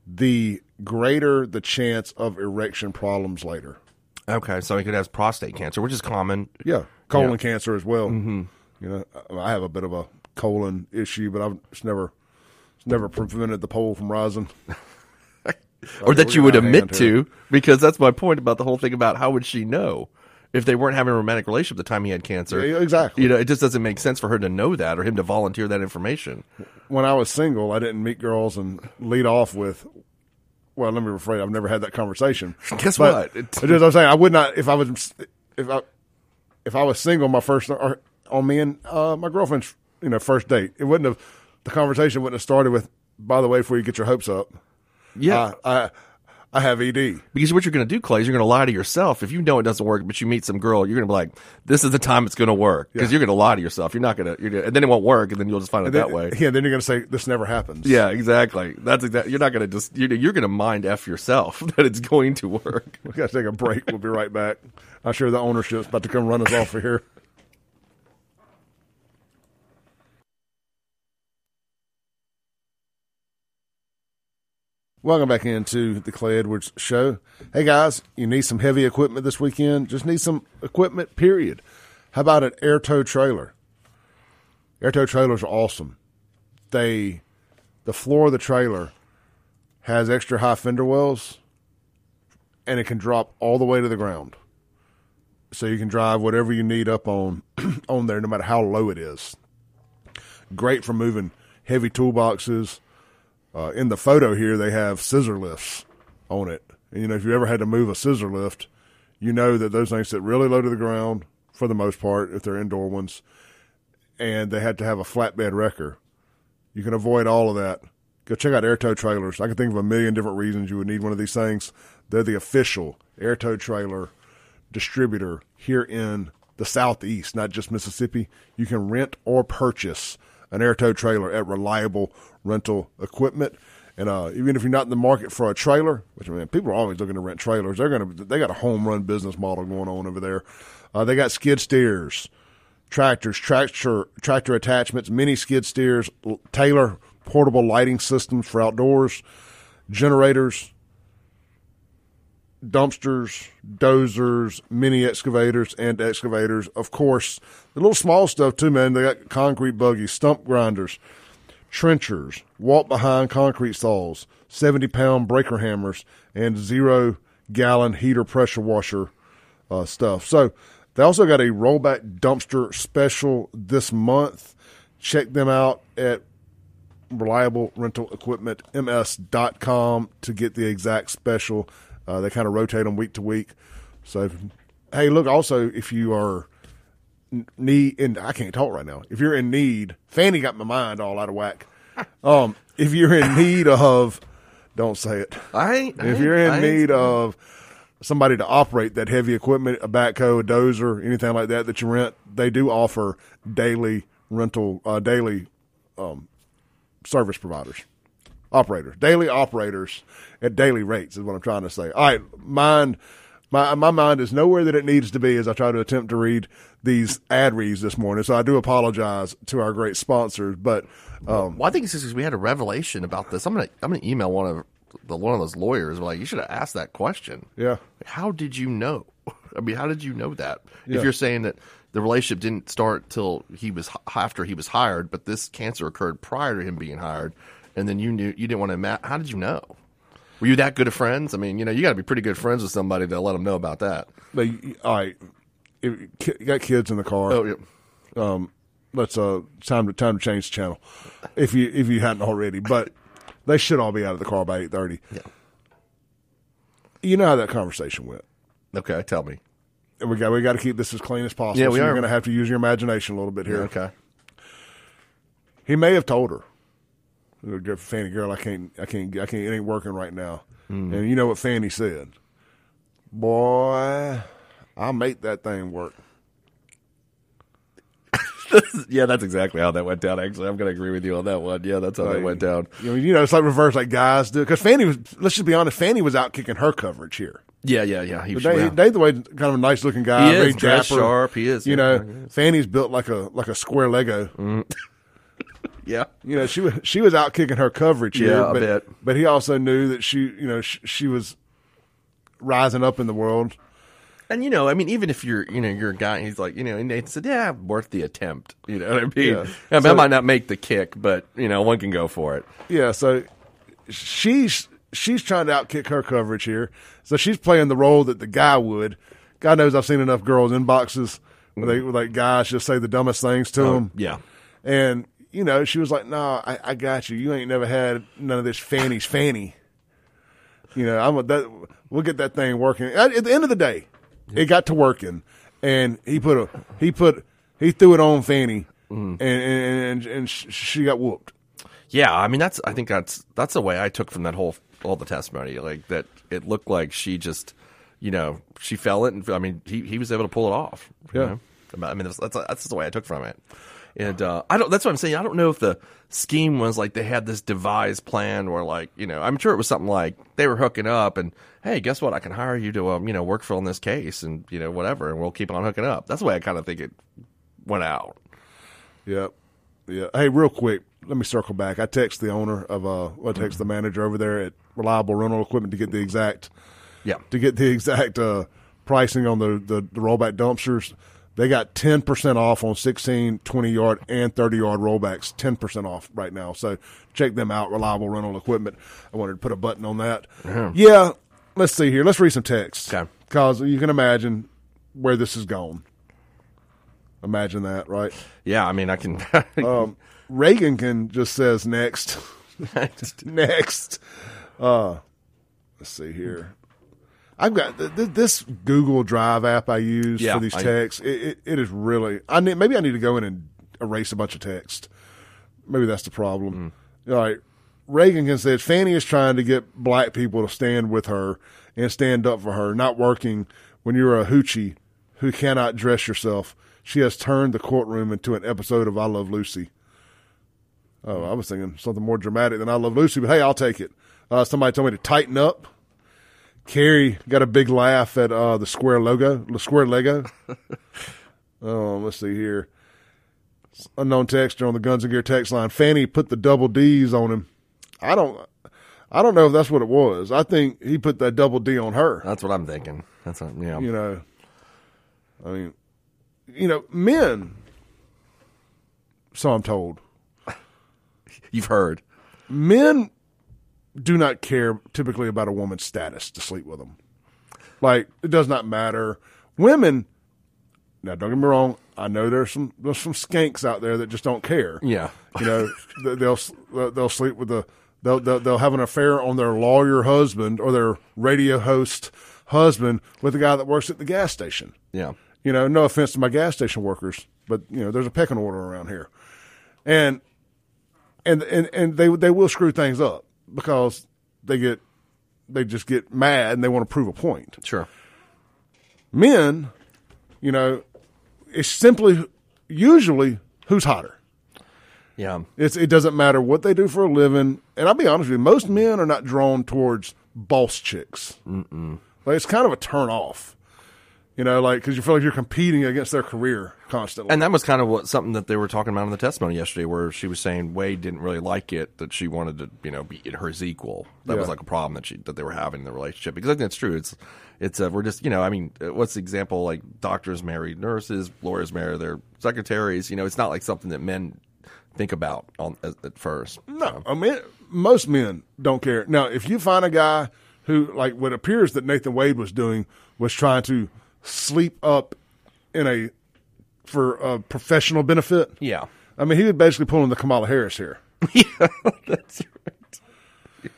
the greater the chance of erection problems later. Okay, so he could have prostate cancer, which is common. Yeah, colon yeah. cancer as well. Mm-hmm. You know, I have a bit of a colon issue, but I've it's never it's never prevented the pole from rising. Or okay, that you would admit to, because that's my point about the whole thing about how would she know if they weren't having a romantic relationship the time he had cancer. Yeah, exactly. You know, it just doesn't make sense for her to know that or him to volunteer that information. When I was single, I didn't meet girls and lead off with, well, let me rephrase, I've never had that conversation. Guess but what? It's, it is, I'm saying I would not, if I was, if I, if I was single, my first, or on me and uh, my girlfriend's, you know, first date, it wouldn't have, the conversation wouldn't have started with, by the way, before you get your hopes up. Yeah, uh, I I have E D. Because what you're going to do, Clay, is you're going to lie to yourself. If you know it doesn't work, but you meet some girl, you're going to be like, "This is the time it's going to work." Because yeah. you're going to lie to yourself. You're not going to, you're gonna, and then it won't work, and then you'll just find and it then, that way. Yeah, then you're going to say, "This never happens." Yeah, exactly. That's exactly. You're not going to just. You're, you're going to mind f yourself that it's going to work. We got to take a break. We'll be right back. I'm sure the ownership's about to come run us off of here. Welcome back into the Clay Edwards Show. Hey, guys, you need some heavy equipment this weekend? Just need some equipment, period. How about an air tow trailer? Air tow trailers are awesome. They, the floor of the trailer has extra high fender wells, and it can drop all the way to the ground. So you can drive whatever you need up on, on there, no matter how low it is. Great for moving heavy toolboxes. Uh, in the photo here, they have scissor lifts on it. And, you know, if you ever had to move a scissor lift, you know that those things sit really low to the ground for the most part, if they're indoor ones, and they had to have a flatbed wrecker. You can avoid all of that. Go check out Air Tow Trailers. I can think of a million different reasons you would need one of these things. They're the official Air Tow Trailer distributor here in the Southeast, not just Mississippi. You can rent or purchase an air tow trailer at Reliable Rental Equipment. And uh, even if you're not in the market for a trailer, which, I mean, people are always looking to rent trailers. They're going to, they got a home run business model going on over there. Uh, they got skid steers, tractors, tractor, tractor attachments, mini skid steers, Taylor portable lighting systems for outdoors, generators, dumpsters, dozers, mini excavators, and excavators. Of course, the little small stuff too, man. They got concrete buggies, stump grinders, trenchers, walk-behind concrete saws, seventy-pound breaker hammers, and zero-gallon heater pressure washer uh, stuff. So they also got a rollback dumpster special this month. Check them out at Reliable Rental Equipment M S dot com to get the exact special. Uh, they kind of rotate them week to week. So, if, hey, look, also, if you are need, and I can't talk right now. If you're in need, Fanny got my mind all out of whack. Um, if you're in need of, don't say it. I ain't. If you're in need of somebody to operate that heavy equipment, a backhoe, a dozer, anything like that that you rent, they do offer daily rental, uh, daily um, service providers. Operators, daily operators at daily rates is what I'm trying to say. All right, mind, my my mind is nowhere that it needs to be as I try to attempt to read these ad reads this morning. So I do apologize to our great sponsors, but um, well, I think it's just because we had a revelation about this. I'm gonna I'm gonna email one of the one of those lawyers. We're like, you should have asked that question. Yeah, how did you know? I mean, how did you know that? Yeah. If you're saying that the relationship didn't start till he was after he was hired, but this cancer occurred prior to him being hired. And then you knew you didn't want to. Ma- How did you know? Were you that good of friends? I mean, you know, you got to be pretty good friends with somebody to let them know about that. But, all right, you got kids in the car. Oh yeah. Um, let's uh, time to time to change the channel. If you if you hadn't already, but they should all be out of the car by eight thirty. Yeah. You know how that conversation went. Okay, tell me. And we got we got to keep this as clean as possible. Yeah, we so are. You're going to have to use your imagination a little bit here. Yeah, okay. He may have told her. Fanny, girl, I can't, I can't, I can't, it ain't working right now. Mm. And you know what Fanny said? Boy, I'll make that thing work. Yeah, that's exactly how that went down, actually. I'm going to agree with you on that one. Yeah, that's how like, that went down. You know, you know, it's like reverse, like guys do. Because Fanny was, let's just be honest, Fanny was out kicking her coverage here. Yeah, yeah, yeah. He was, Dave, yeah. Dave the way, kind of a nice looking guy. He is, very dapper, sharp. He is. You yeah, know, is. Fanny's built like a, like a square Lego. Mm. Yeah, you know she was she was out kicking her coverage here, yeah, but bet. But he also knew that she you know she, she was rising up in the world, and you know I mean even if you're you know you're a guy and he's like you know and Nathan said yeah worth the attempt you know what I mean yeah. I, mean, so, I might not make the kick but you know one can go for it yeah so she's she's trying to outkick her coverage here so she's playing the role that the guy would. God knows I've seen enough girls inboxes where they were like guys just say the dumbest things to oh, them yeah and. You know, she was like, no, nah, I, I got you. You ain't never had none of this Fanny's Fanny. You know, I'm a, that, we'll get that thing working. At, at the end of the day, yeah. It got to working, and he put a he put he threw it on Fanny, mm. and, and and and she got whooped. Yeah, I mean that's I think that's that's the way I took from that whole all the testimony, like that it looked like she just, you know, she fell it, and I mean he he was able to pull it off. Yeah, you know? I mean that's that's the way I took from it. And uh, I don't. That's what I'm saying. I don't know if the scheme was like they had this devised plan, where like you know, I'm sure it was something like they were hooking up, and hey, guess what? I can hire you to um, you know, work for on this case, and you know, whatever, and we'll keep on hooking up. That's the way I kind of think it went out. Yep. Yeah. Hey, real quick, let me circle back. I text the owner of uh, well, I text the manager over there at Reliable Rental Equipment to get the exact, yeah, to get the exact uh, pricing on the, the the rollback dumpsters. They got ten percent off on sixteen, twenty-yard, and thirty-yard rollbacks, ten percent off right now. So check them out, Reliable Rental Equipment. I wanted to put a button on that. Yeah, yeah, let's see here. Let's read some texts. Okay. Because you can imagine where this has gone. Imagine that, right? Yeah, I mean, I can. um, Reagan can just says next. Next. Next. Uh, let's see here. I've got th- th- this Google Drive app I use yeah, for these texts. I, it, it, it is really. I need, maybe I need to go in and erase a bunch of text. Maybe that's the problem. Mm. All right. Reagan said, Fannie is trying to get black people to stand with her and stand up for her, not working when you're a hoochie who cannot dress yourself. She has turned the courtroom into an episode of I Love Lucy. Oh, I was thinking something more dramatic than I Love Lucy, but hey, I'll take it. Uh, somebody told me to tighten up. Carrie got a big laugh at uh, the Square logo, the Square Lego. Oh, let's see here. Unknown texter on the Guns and Gear text line. Fanny put the double D's on him. I don't, I don't know if that's what it was. I think he put that double D on her. That's what I'm thinking. That's what, yeah. You know, I mean, you know, men. So I'm told. You've heard. Men do not care typically about a woman's status to sleep with them. Like, it does not matter. Women, now don't get me wrong, I know there's some there's some skanks out there that just don't care. Yeah, you know, they'll they'll sleep with the they'll, they'll they'll have an affair on their lawyer husband or their radio host husband with the guy that works at the gas station. Yeah, you know, no offense to my gas station workers, but you know, there's a pecking order around here, and and and and they they will screw things up. Because they get, they just get mad and they want to prove a point. Sure. Men, you know, it's simply usually who's hotter. Yeah. It's, it doesn't matter what they do for a living. And I'll be honest with you, most men are not drawn towards boss chicks. Mm-mm. Like, it's kind of a turn off. You know, like, because you feel like you're competing against their career constantly. And that was kind of what something that they were talking about in the testimony yesterday, where she was saying Wade didn't really like it, that she wanted to, you know, be her equal. That yeah. was like a problem that she that they were having in the relationship. Because I think that's true. It's, it's uh, we're just, you know, I mean, what's the example? Like, doctors marry nurses, lawyers marry their secretaries. You know, it's not like something that men think about on, at, at first. No, you know? I mean, most men don't care. Now, if you find a guy who, like, what appears that Nathan Wade was doing was trying to sleep up in a for a professional benefit. Yeah, I mean, he was basically pulling the Kamala Harris here. Yeah, that's right.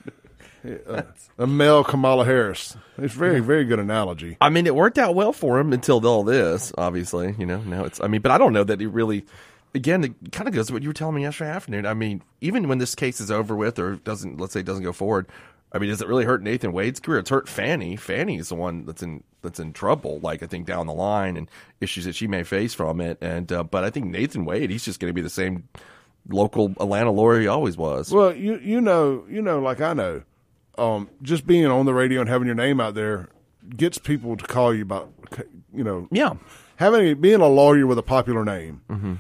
Yeah, uh, a male Kamala Harris. It's very, very good analogy. I mean, it worked out well for him until all this. Obviously, you know. Now it's. I mean, but I don't know that he really. Again, it kind of goes to what you were telling me yesterday afternoon. I mean, even when this case is over with, or doesn't, let's say, doesn't go forward. I mean, does it really hurt Nathan Wade's career? It's hurt Fanny. Fanny is the one that's in that's in trouble, like, I think, down the line, and issues that she may face from it. And uh, but I think Nathan Wade, he's just going to be the same local Atlanta lawyer he always was. Well, you you know, you know, like I know, um, just being on the radio and having your name out there gets people to call you about, you know. Yeah. Having being a lawyer with a popular name mm-hmm.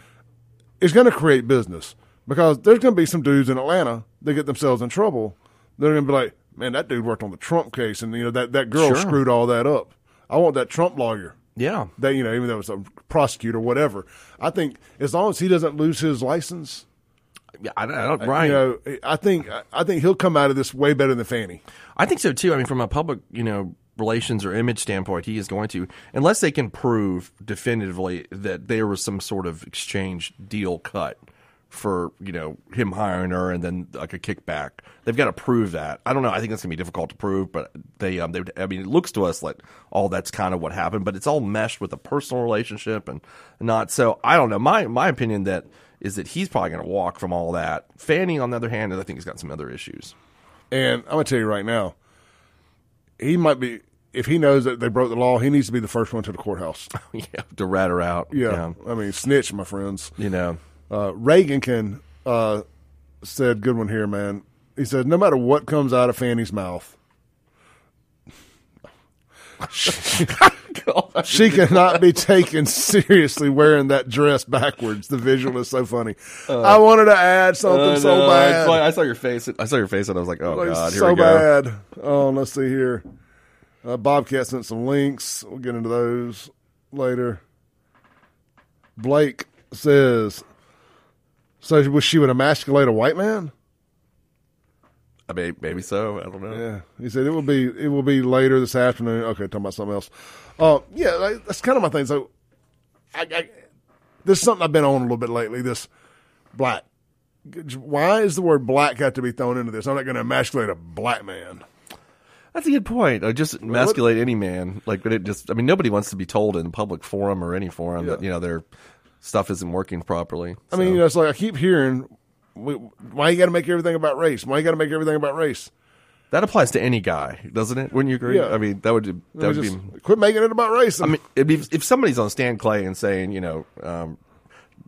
is going to create business, because there's going to be some dudes in Atlanta that get themselves in trouble. They're going to be like, man, that dude worked on the Trump case, and you know that, that girl sure. screwed all that up. I want that Trump lawyer. Yeah, that, you know, even though it's a prosecutor, whatever. I think as long as he doesn't lose his license, yeah, I don't. Right. You know, I think I think he'll come out of this way better than Fanny. I think so too. I mean, from a public, you know, relations or image standpoint, he is going to, unless they can prove definitively that there was some sort of exchange deal cut. For, you know, him hiring her and then like a kickback, they've got to prove that. I don't know. I think that's gonna be difficult to prove, but they, um, they. I mean, it looks to us like all that's kind of what happened, but it's all meshed with a personal relationship and not. So I don't know. My my opinion that is that he's probably gonna walk from all that. Fanny, on the other hand, I think he's got some other issues. And I'm gonna tell you right now, he might be. If he knows that they broke the law, he needs to be the first one to the courthouse. Yeah, to rat her out. Yeah, yeah. I mean, snitch, my friends. You know. Uh, Reagankin uh, said, good one here, man. He said, no matter what comes out of Fanny's mouth, She cannot be taken seriously wearing that dress backwards. The visual is so funny. Uh, I wanted to add something uh, no, so bad. I saw your face. I saw your face, and I was like, "Oh like, God, here so we go." So bad. Oh, let's see here. Uh, Bobcat sent some links. We'll get into those later. Blake says, "So she would emasculate a white man?" I mean, maybe so. I don't know. Yeah, he said it will be. It will be later this afternoon. Okay, talking about something else. Uh, yeah, like, that's kind of my thing. So, I, I, this is something I've been on a little bit lately. This black. Why is the word black got to be thrown into this? I'm not going to emasculate a black man. That's a good point. Or just emasculate well, any man. Like, but it just. I mean, nobody wants to be told in public forum or any forum yeah. that you know their stuff isn't working properly. So. I mean, you know, it's like I keep hearing. Why you got to make everything about race? Why you got to make everything about race? That applies to any guy, doesn't it? Wouldn't you agree? Yeah. I mean, that would that would just be quit making it about race. I mean, it'd be, if somebody's on Stan Clay and saying, you know, um,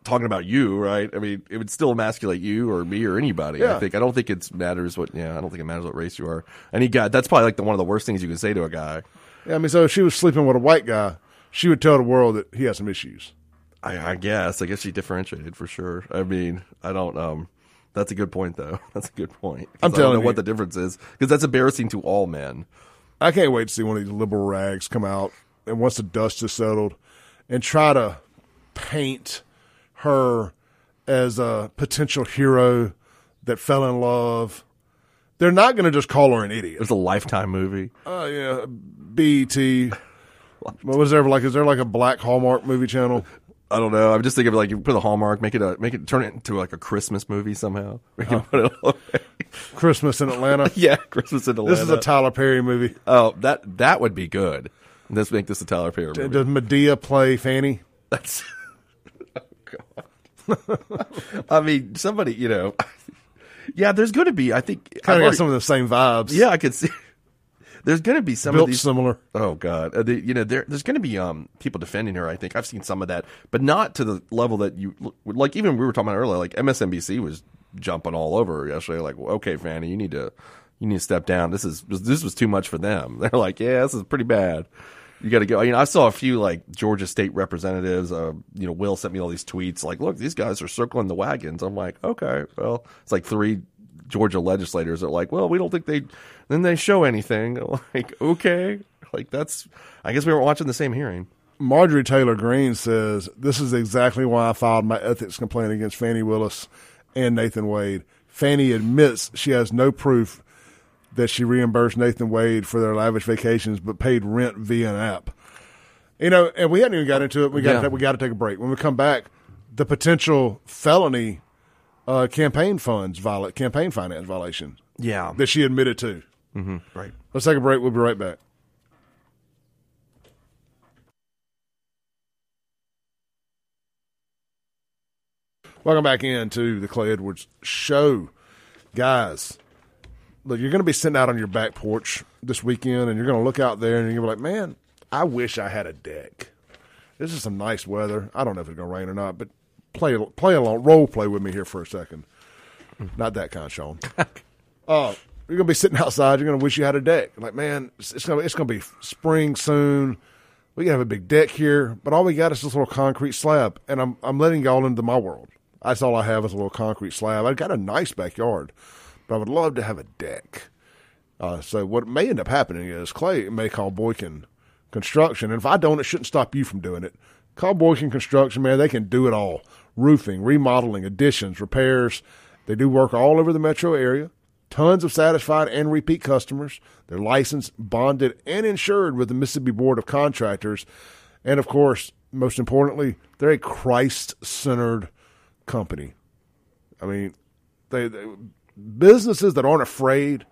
talking about you, right? I mean, it would still emasculate you or me or anybody. Yeah. I think I don't think it matters what. Yeah, I don't think it matters what race you are. Any guy, that's probably like the one of the worst things you can say to a guy. Yeah, I mean, so if she was sleeping with a white guy, she would tell the world that he has some issues. I, I guess. I guess she differentiated for sure. I mean, I don't. Um, That's a good point, though. That's a good point. I'm telling you. I don't know you. what the difference is, because that's embarrassing to all men. I can't wait to see one of these liberal rags come out, and once the dust has settled, and try to paint her as a potential hero that fell in love. They're not going to just call her an idiot. It's a Lifetime movie. Oh, uh, yeah. B E T. What was there? Like, is there like a black Hallmark movie channel? I don't know. I'm just thinking of like you put the Hallmark, make it a make it turn it into like a Christmas movie somehow. We can oh. put it all Christmas in Atlanta. Yeah, Christmas in Atlanta. This is a Tyler Perry movie. Oh, that that would be good. Let's make this a Tyler Perry movie. Does Medea play Fanny? That's oh god. I mean, somebody, you know. Yeah, there's going to be. I think kind of got already, some of the same vibes. Yeah, I could see. There's going to be some Built of these similar. Oh God, uh, the, you know there, there's going to be um people defending her. I think I've seen some of that, but not to the level that you like. Even we were talking about earlier, like M S N B C was jumping all over her yesterday. Like, well, okay, Fani, you need to you need to step down. This is this was too much for them. They're like, yeah, this is pretty bad. You got to go. I mean, I saw a few like Georgia state representatives. Uh, you know, Will sent me all these tweets. Like, look, these guys are circling the wagons. I'm like, okay, well, it's like three Georgia legislators are like, well, we don't think they then they show anything. Like, okay. Like, that's I guess we weren't watching the same hearing. Marjorie Taylor Greene says, this is exactly why I filed my ethics complaint against Fani Willis and Nathan Wade. Fani admits she has no proof that she reimbursed Nathan Wade for their lavish vacations, but paid rent via an app. You know, and we hadn't even got into it. We got yeah. to, we got to take a break. When we come back, the potential felony Uh, campaign funds, viola- campaign finance violation. Yeah. That she admitted to. Mm-hmm. Right. Let's take a break. We'll be right back. Welcome back into the Clay Edwards Show. Guys, look, you're going to be sitting out on your back porch this weekend, and you're going to look out there, and you're going to be like, man, I wish I had a deck. This is some nice weather. I don't know if it's going to rain or not, but Play play along, role play with me here for a second. Not that kind, Sean. uh, you're gonna be sitting outside. You're gonna wish you had a deck. Like, man, it's, it's gonna it's gonna be spring soon. We can have a big deck here, but all we got is this little concrete slab. And I'm I'm letting y'all into my world. That's all I have is a little concrete slab. I've got a nice backyard, but I would love to have a deck. Uh, so what may end up happening is Clay may call Boykin Construction, and if I don't, it shouldn't stop you from doing it. Call Boykin Construction, man. They can do it all. Roofing, remodeling, additions, repairs. They do work all over the metro area. Tons of satisfied and repeat customers. They're licensed, bonded, and insured with the Mississippi Board of Contractors. And, of course, most importantly, they're a Christ-centered company. I mean, they, they businesses that aren't afraid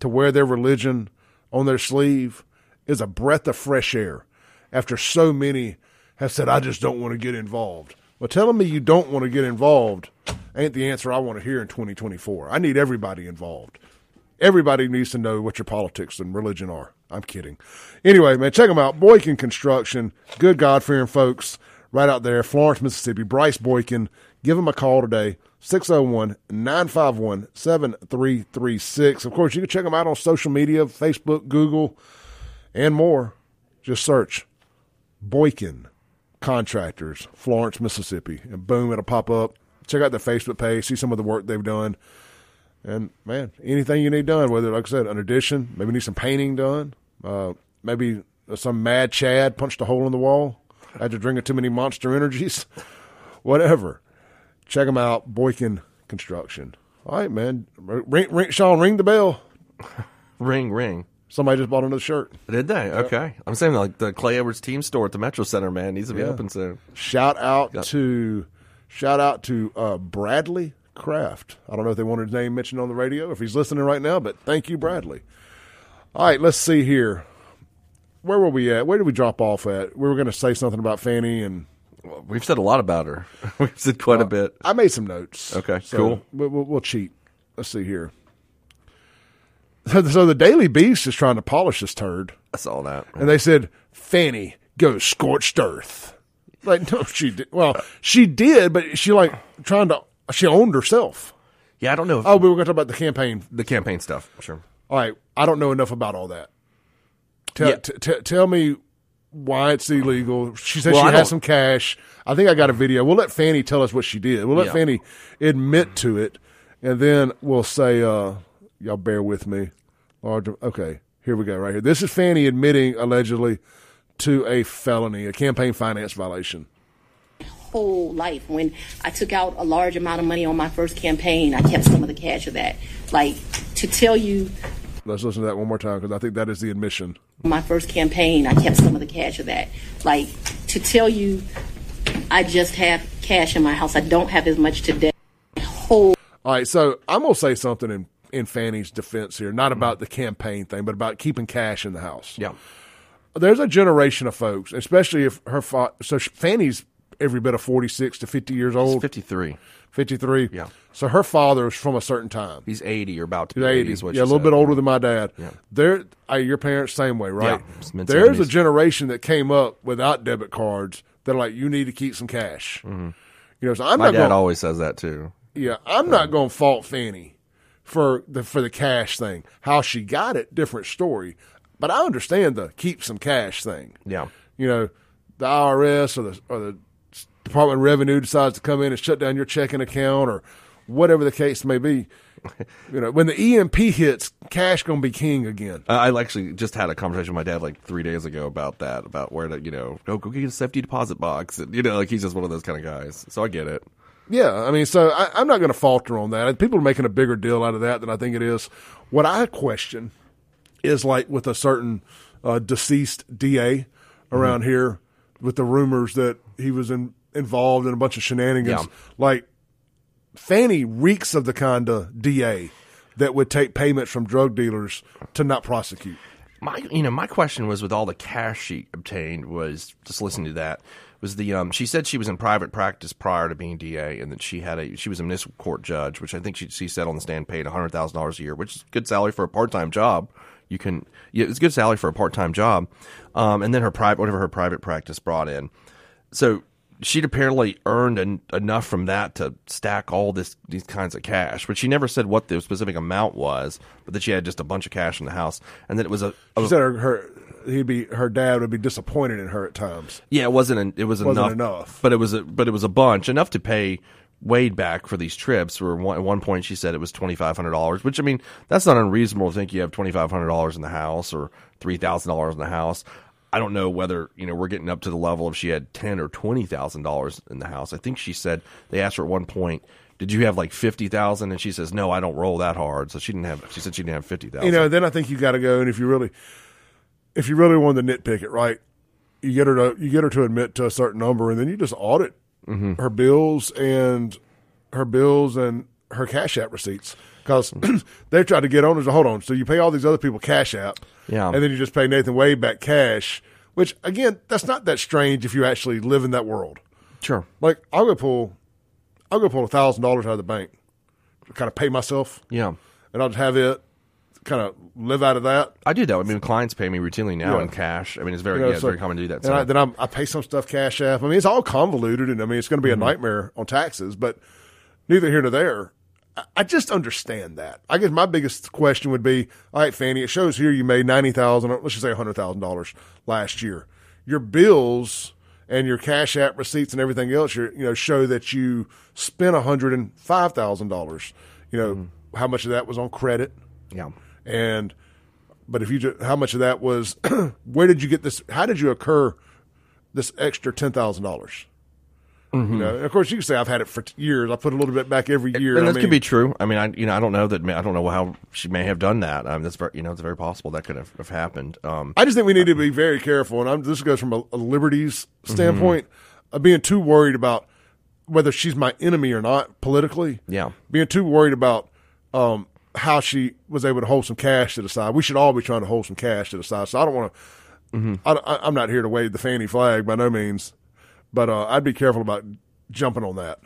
to wear their religion on their sleeve is a breath of fresh air after so many have said, I just don't want to get involved. Well, telling me you don't want to get involved ain't the answer I want to hear in twenty twenty-four. I need everybody involved. Everybody needs to know what your politics and religion are. I'm kidding. Anyway, man, check them out. Boykin Construction, good God-fearing folks right out there, Florence, Mississippi. Bryce Boykin, give them a call today, six oh one, nine five one, seven three three six. Of course, you can check them out on social media, Facebook, Google, and more. Just search Boykin Contractors, Florence, Mississippi, and boom, it'll pop up. Check out their Facebook page, see some of the work they've done. And, man, anything you need done, whether, like I said, an addition, maybe need some painting done, uh, maybe some mad Chad punched a hole in the wall after drinking too many Monster Energies, whatever. Check them out, Boykin Construction. All right, man. Ring, ring, Sean, ring the bell. Ring, ring. Somebody just bought another shirt. Did they? Yeah. Okay. I'm saying, like, the Clay Edwards team store at the Metro Center, man, needs to be yeah. open soon. Shout out Got to shout out to uh, Bradley Kraft. I don't know if they wanted his name mentioned on the radio, if he's listening right now, but thank you, Bradley. All right, let's see here. Where were we at? Where did we drop off at? We were going to say something about Fani, and we've said a lot about her. We've said quite uh, a bit. I made some notes. Okay, so cool. We'll, we'll, we'll cheat. Let's see here. So, so the Daily Beast is trying to polish this turd. I saw that. And they said, Fani goes scorched earth. Like, no, she did. Well, she did, but she, like, trying to, she owned herself. Yeah, I don't know. If, oh, we were going to talk about the campaign. The campaign stuff, sure. All right, I don't know enough about all that. Tell, yeah. t- t- tell me why it's illegal. She said well, she had some cash. I think I got a video. We'll let Fani tell us what she did. We'll let yeah. Fani admit to it, and then we'll say, uh, y'all bear with me. Okay, here we go right here. This is Fani admitting, allegedly, to a felony, a campaign finance violation. Whole life, when I took out a large amount of money on my first campaign, I kept some of the cash of that. Like, to tell you... Let's listen to that one more time, because I think that is the admission. My first campaign, I kept some of the cash of that. Like, to tell you, I just have cash in my house. I don't have as much today. Whole. All right, so I'm going to say something in, in Fani's defense here, not about the campaign thing, but about keeping cash in the house. Yeah. There's a generation of folks, especially if her fa- – so Fani's every bit of forty-six to fifty years old. She's fifty-three. fifty-three. Yeah. So her father is from a certain time. He's eighty or about to be eighty. Is what yeah, a little said. Bit older than my dad. Yeah. There, uh, your parents same way, right? Yeah. There's a generation that came up without debit cards that are like, you need to keep some cash. Mm-hmm. You know, so I'm my not dad gonna, always says that too. Yeah, I'm um, not going to fault Fani for the for the cash thing. How she got it, different story. But I understand the keep some cash thing. Yeah. You know, the I R S or the or the Department of Revenue decides to come in and shut down your checking account or whatever the case may be. You know, when the E M P hits, cash gonna be king again. Uh, I actually just had a conversation with my dad like three days ago about that, about where to, you know, go go get a safety deposit box. And, you know, like he's just one of those kind of guys. So I get it. Yeah, I mean, so I, I'm not gonna falter on that. People are making a bigger deal out of that than I think it is. What I question is like with a certain uh, deceased D A around mm-hmm. here with the rumors that he was in. Involved in a bunch of shenanigans. Yeah. Like, Fani reeks of the kind of D A that would take payments from drug dealers to not prosecute. My, you know, my question was with all the cash she obtained was just listening to that was the um. She said she was in private practice prior to being D A, and that she had a she was a municipal court judge, which I think she she said on the stand paid a hundred thousand dollars a year, which is a good salary for a part time job. You can yeah, it's a good salary for a part time job, um, and then her private whatever her private practice brought in, so. She'd apparently earned en- enough from that to stack all this these kinds of cash, but she never said what the specific amount was. But that she had just a bunch of cash in the house, and that it was a. a she said her, her he'd be her dad would be disappointed in her at times. Yeah, it wasn't an, it was wasn't enough, enough, but it was a, but it was a bunch enough to pay Wade back for these trips. Where one, at one point she said it was twenty five hundred dollars, which I mean that's not unreasonable to think you have twenty five hundred dollars in the house or three thousand dollars in the house. I don't know whether, you know, we're getting up to the level if she had ten or twenty thousand dollars in the house. I think she said they asked her at one point, "Did you have like fifty thousand?" And she says, "No, I don't roll that hard." So she didn't have. She said she didn't have fifty thousand. You know, then I think you got to go, and if you really, if you really wanted to nitpick it, right, you get her to you get her to admit to a certain number, and then you just audit mm-hmm. her bills and her bills and her Cash App receipts. Because they tried to get on as a hold on. So you pay all these other people Cash App, yeah, and then you just pay Nathan Wade back cash, which, again, that's not that strange if you actually live in that world. Sure. Like, I'll go pull I'll go pull one thousand dollars out of the bank to kind of pay myself. Yeah. And I'll just have it kind of live out of that. I do that. I mean, clients pay me routinely now yeah. in cash. I mean, it's very you know, yeah, it's so, very common to do that. So. And I, then I'm, I pay some stuff Cash App. I mean, it's all convoluted, and, I mean, it's going to be mm-hmm. a nightmare on taxes, but neither here nor there. I just understand that. I guess my biggest question would be, all right, Fanny, it shows here you made ninety thousand dollars, let's just say one hundred thousand dollars last year. Your bills and your Cash App receipts and everything else, you know, show that you spent one hundred five thousand dollars. You know, mm-hmm. how much of that was on credit? Yeah. And, but if you just, how much of that was, where did you get this? How did you occur this extra ten thousand dollars? Mm-hmm. You know, of course, you can say I've had it for years. I put a little bit back every year. And that I mean, could be true. I mean, I you know I don't know that I don't know how she may have done that. I mean, that's very, you know it's very possible that could have, have happened. Um, I just think we need to be very careful. And I'm, this goes from a, a liberties standpoint mm-hmm. of being too worried about whether she's my enemy or not politically. Yeah, being too worried about um, how she was able to hold some cash to the side. We should all be trying to hold some cash to the side. So I don't want to. Mm-hmm. I, I'm not here to wave the Fanny flag by no means. But uh, I'd be careful about jumping on that.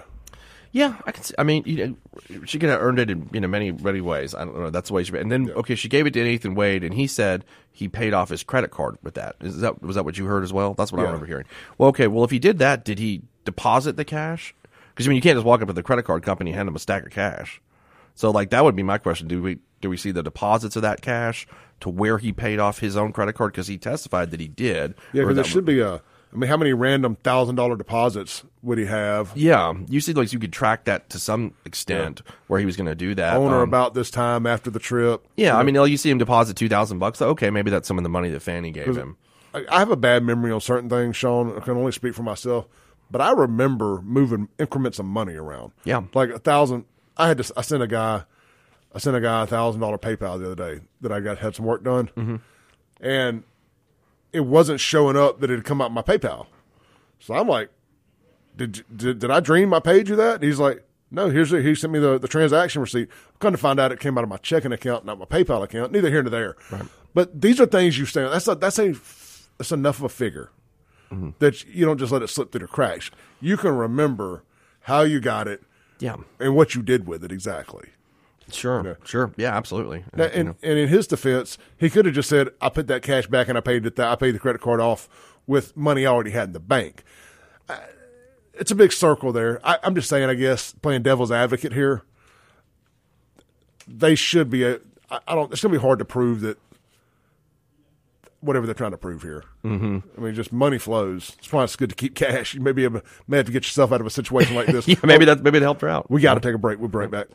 Yeah, I can. See, I mean, you know, she could have earned it in you know many many ways. I don't know. That's the way she. And then yeah. okay, she gave it to Nathan Wade, and he said he paid off his credit card with that. Is that was that what you heard as well? That's what yeah. I remember hearing. Well, okay. Well, if he did that, did he deposit the cash? Because I mean, you can't just walk up to the credit card company and hand them a stack of cash. So like that would be my question. Do we do we see the deposits of that cash to where he paid off his own credit card? Because he testified that he did. Yeah, because there should be a. I mean, how many random one thousand dollar deposits would he have? Yeah. You see, like, you could track that to some extent yeah. where he was going to do that. On or um, about this time after the trip. Yeah. You know. I mean, you see him deposit two thousand bucks. So, okay, maybe that's some of the money that Fanny gave him. I have a bad memory on certain things, Sean. I can only speak for myself. But I remember moving increments of money around. Yeah. Like a thousand. I had to, I sent a guy, I sent a guy a one thousand dollar PayPal the other day that I got had some work done. Mm-hmm. And it wasn't showing up that it had come out my PayPal. So I'm like, did did, did I dream I paid you that? And he's like, no, here's it. He sent me the, the transaction receipt. I'm going to find out it came out of my checking account, not my PayPal account, neither here nor there. Right. But these are things you say. That's a, that's a, that's enough of a figure mm-hmm. that you don't just let it slip through the cracks. You can remember how you got it yeah. and what you did with it exactly. Sure, you know? sure. Yeah, absolutely. Now, and, you know. and in his defense, he could have just said, I put that cash back and I paid it. Th- I paid the credit card off with money I already had in the bank. I, it's a big circle there. I, I'm just saying, I guess, playing devil's advocate here, they should be a, I, I don't, it's going to be hard to prove that whatever they're trying to prove here. Mm-hmm. I mean, just money flows. That's why it's good to keep cash. You may be able, may have to get yourself out of a situation like this. yeah, maybe, that, maybe it helped her out. We got to yeah. take a break. We'll be right back.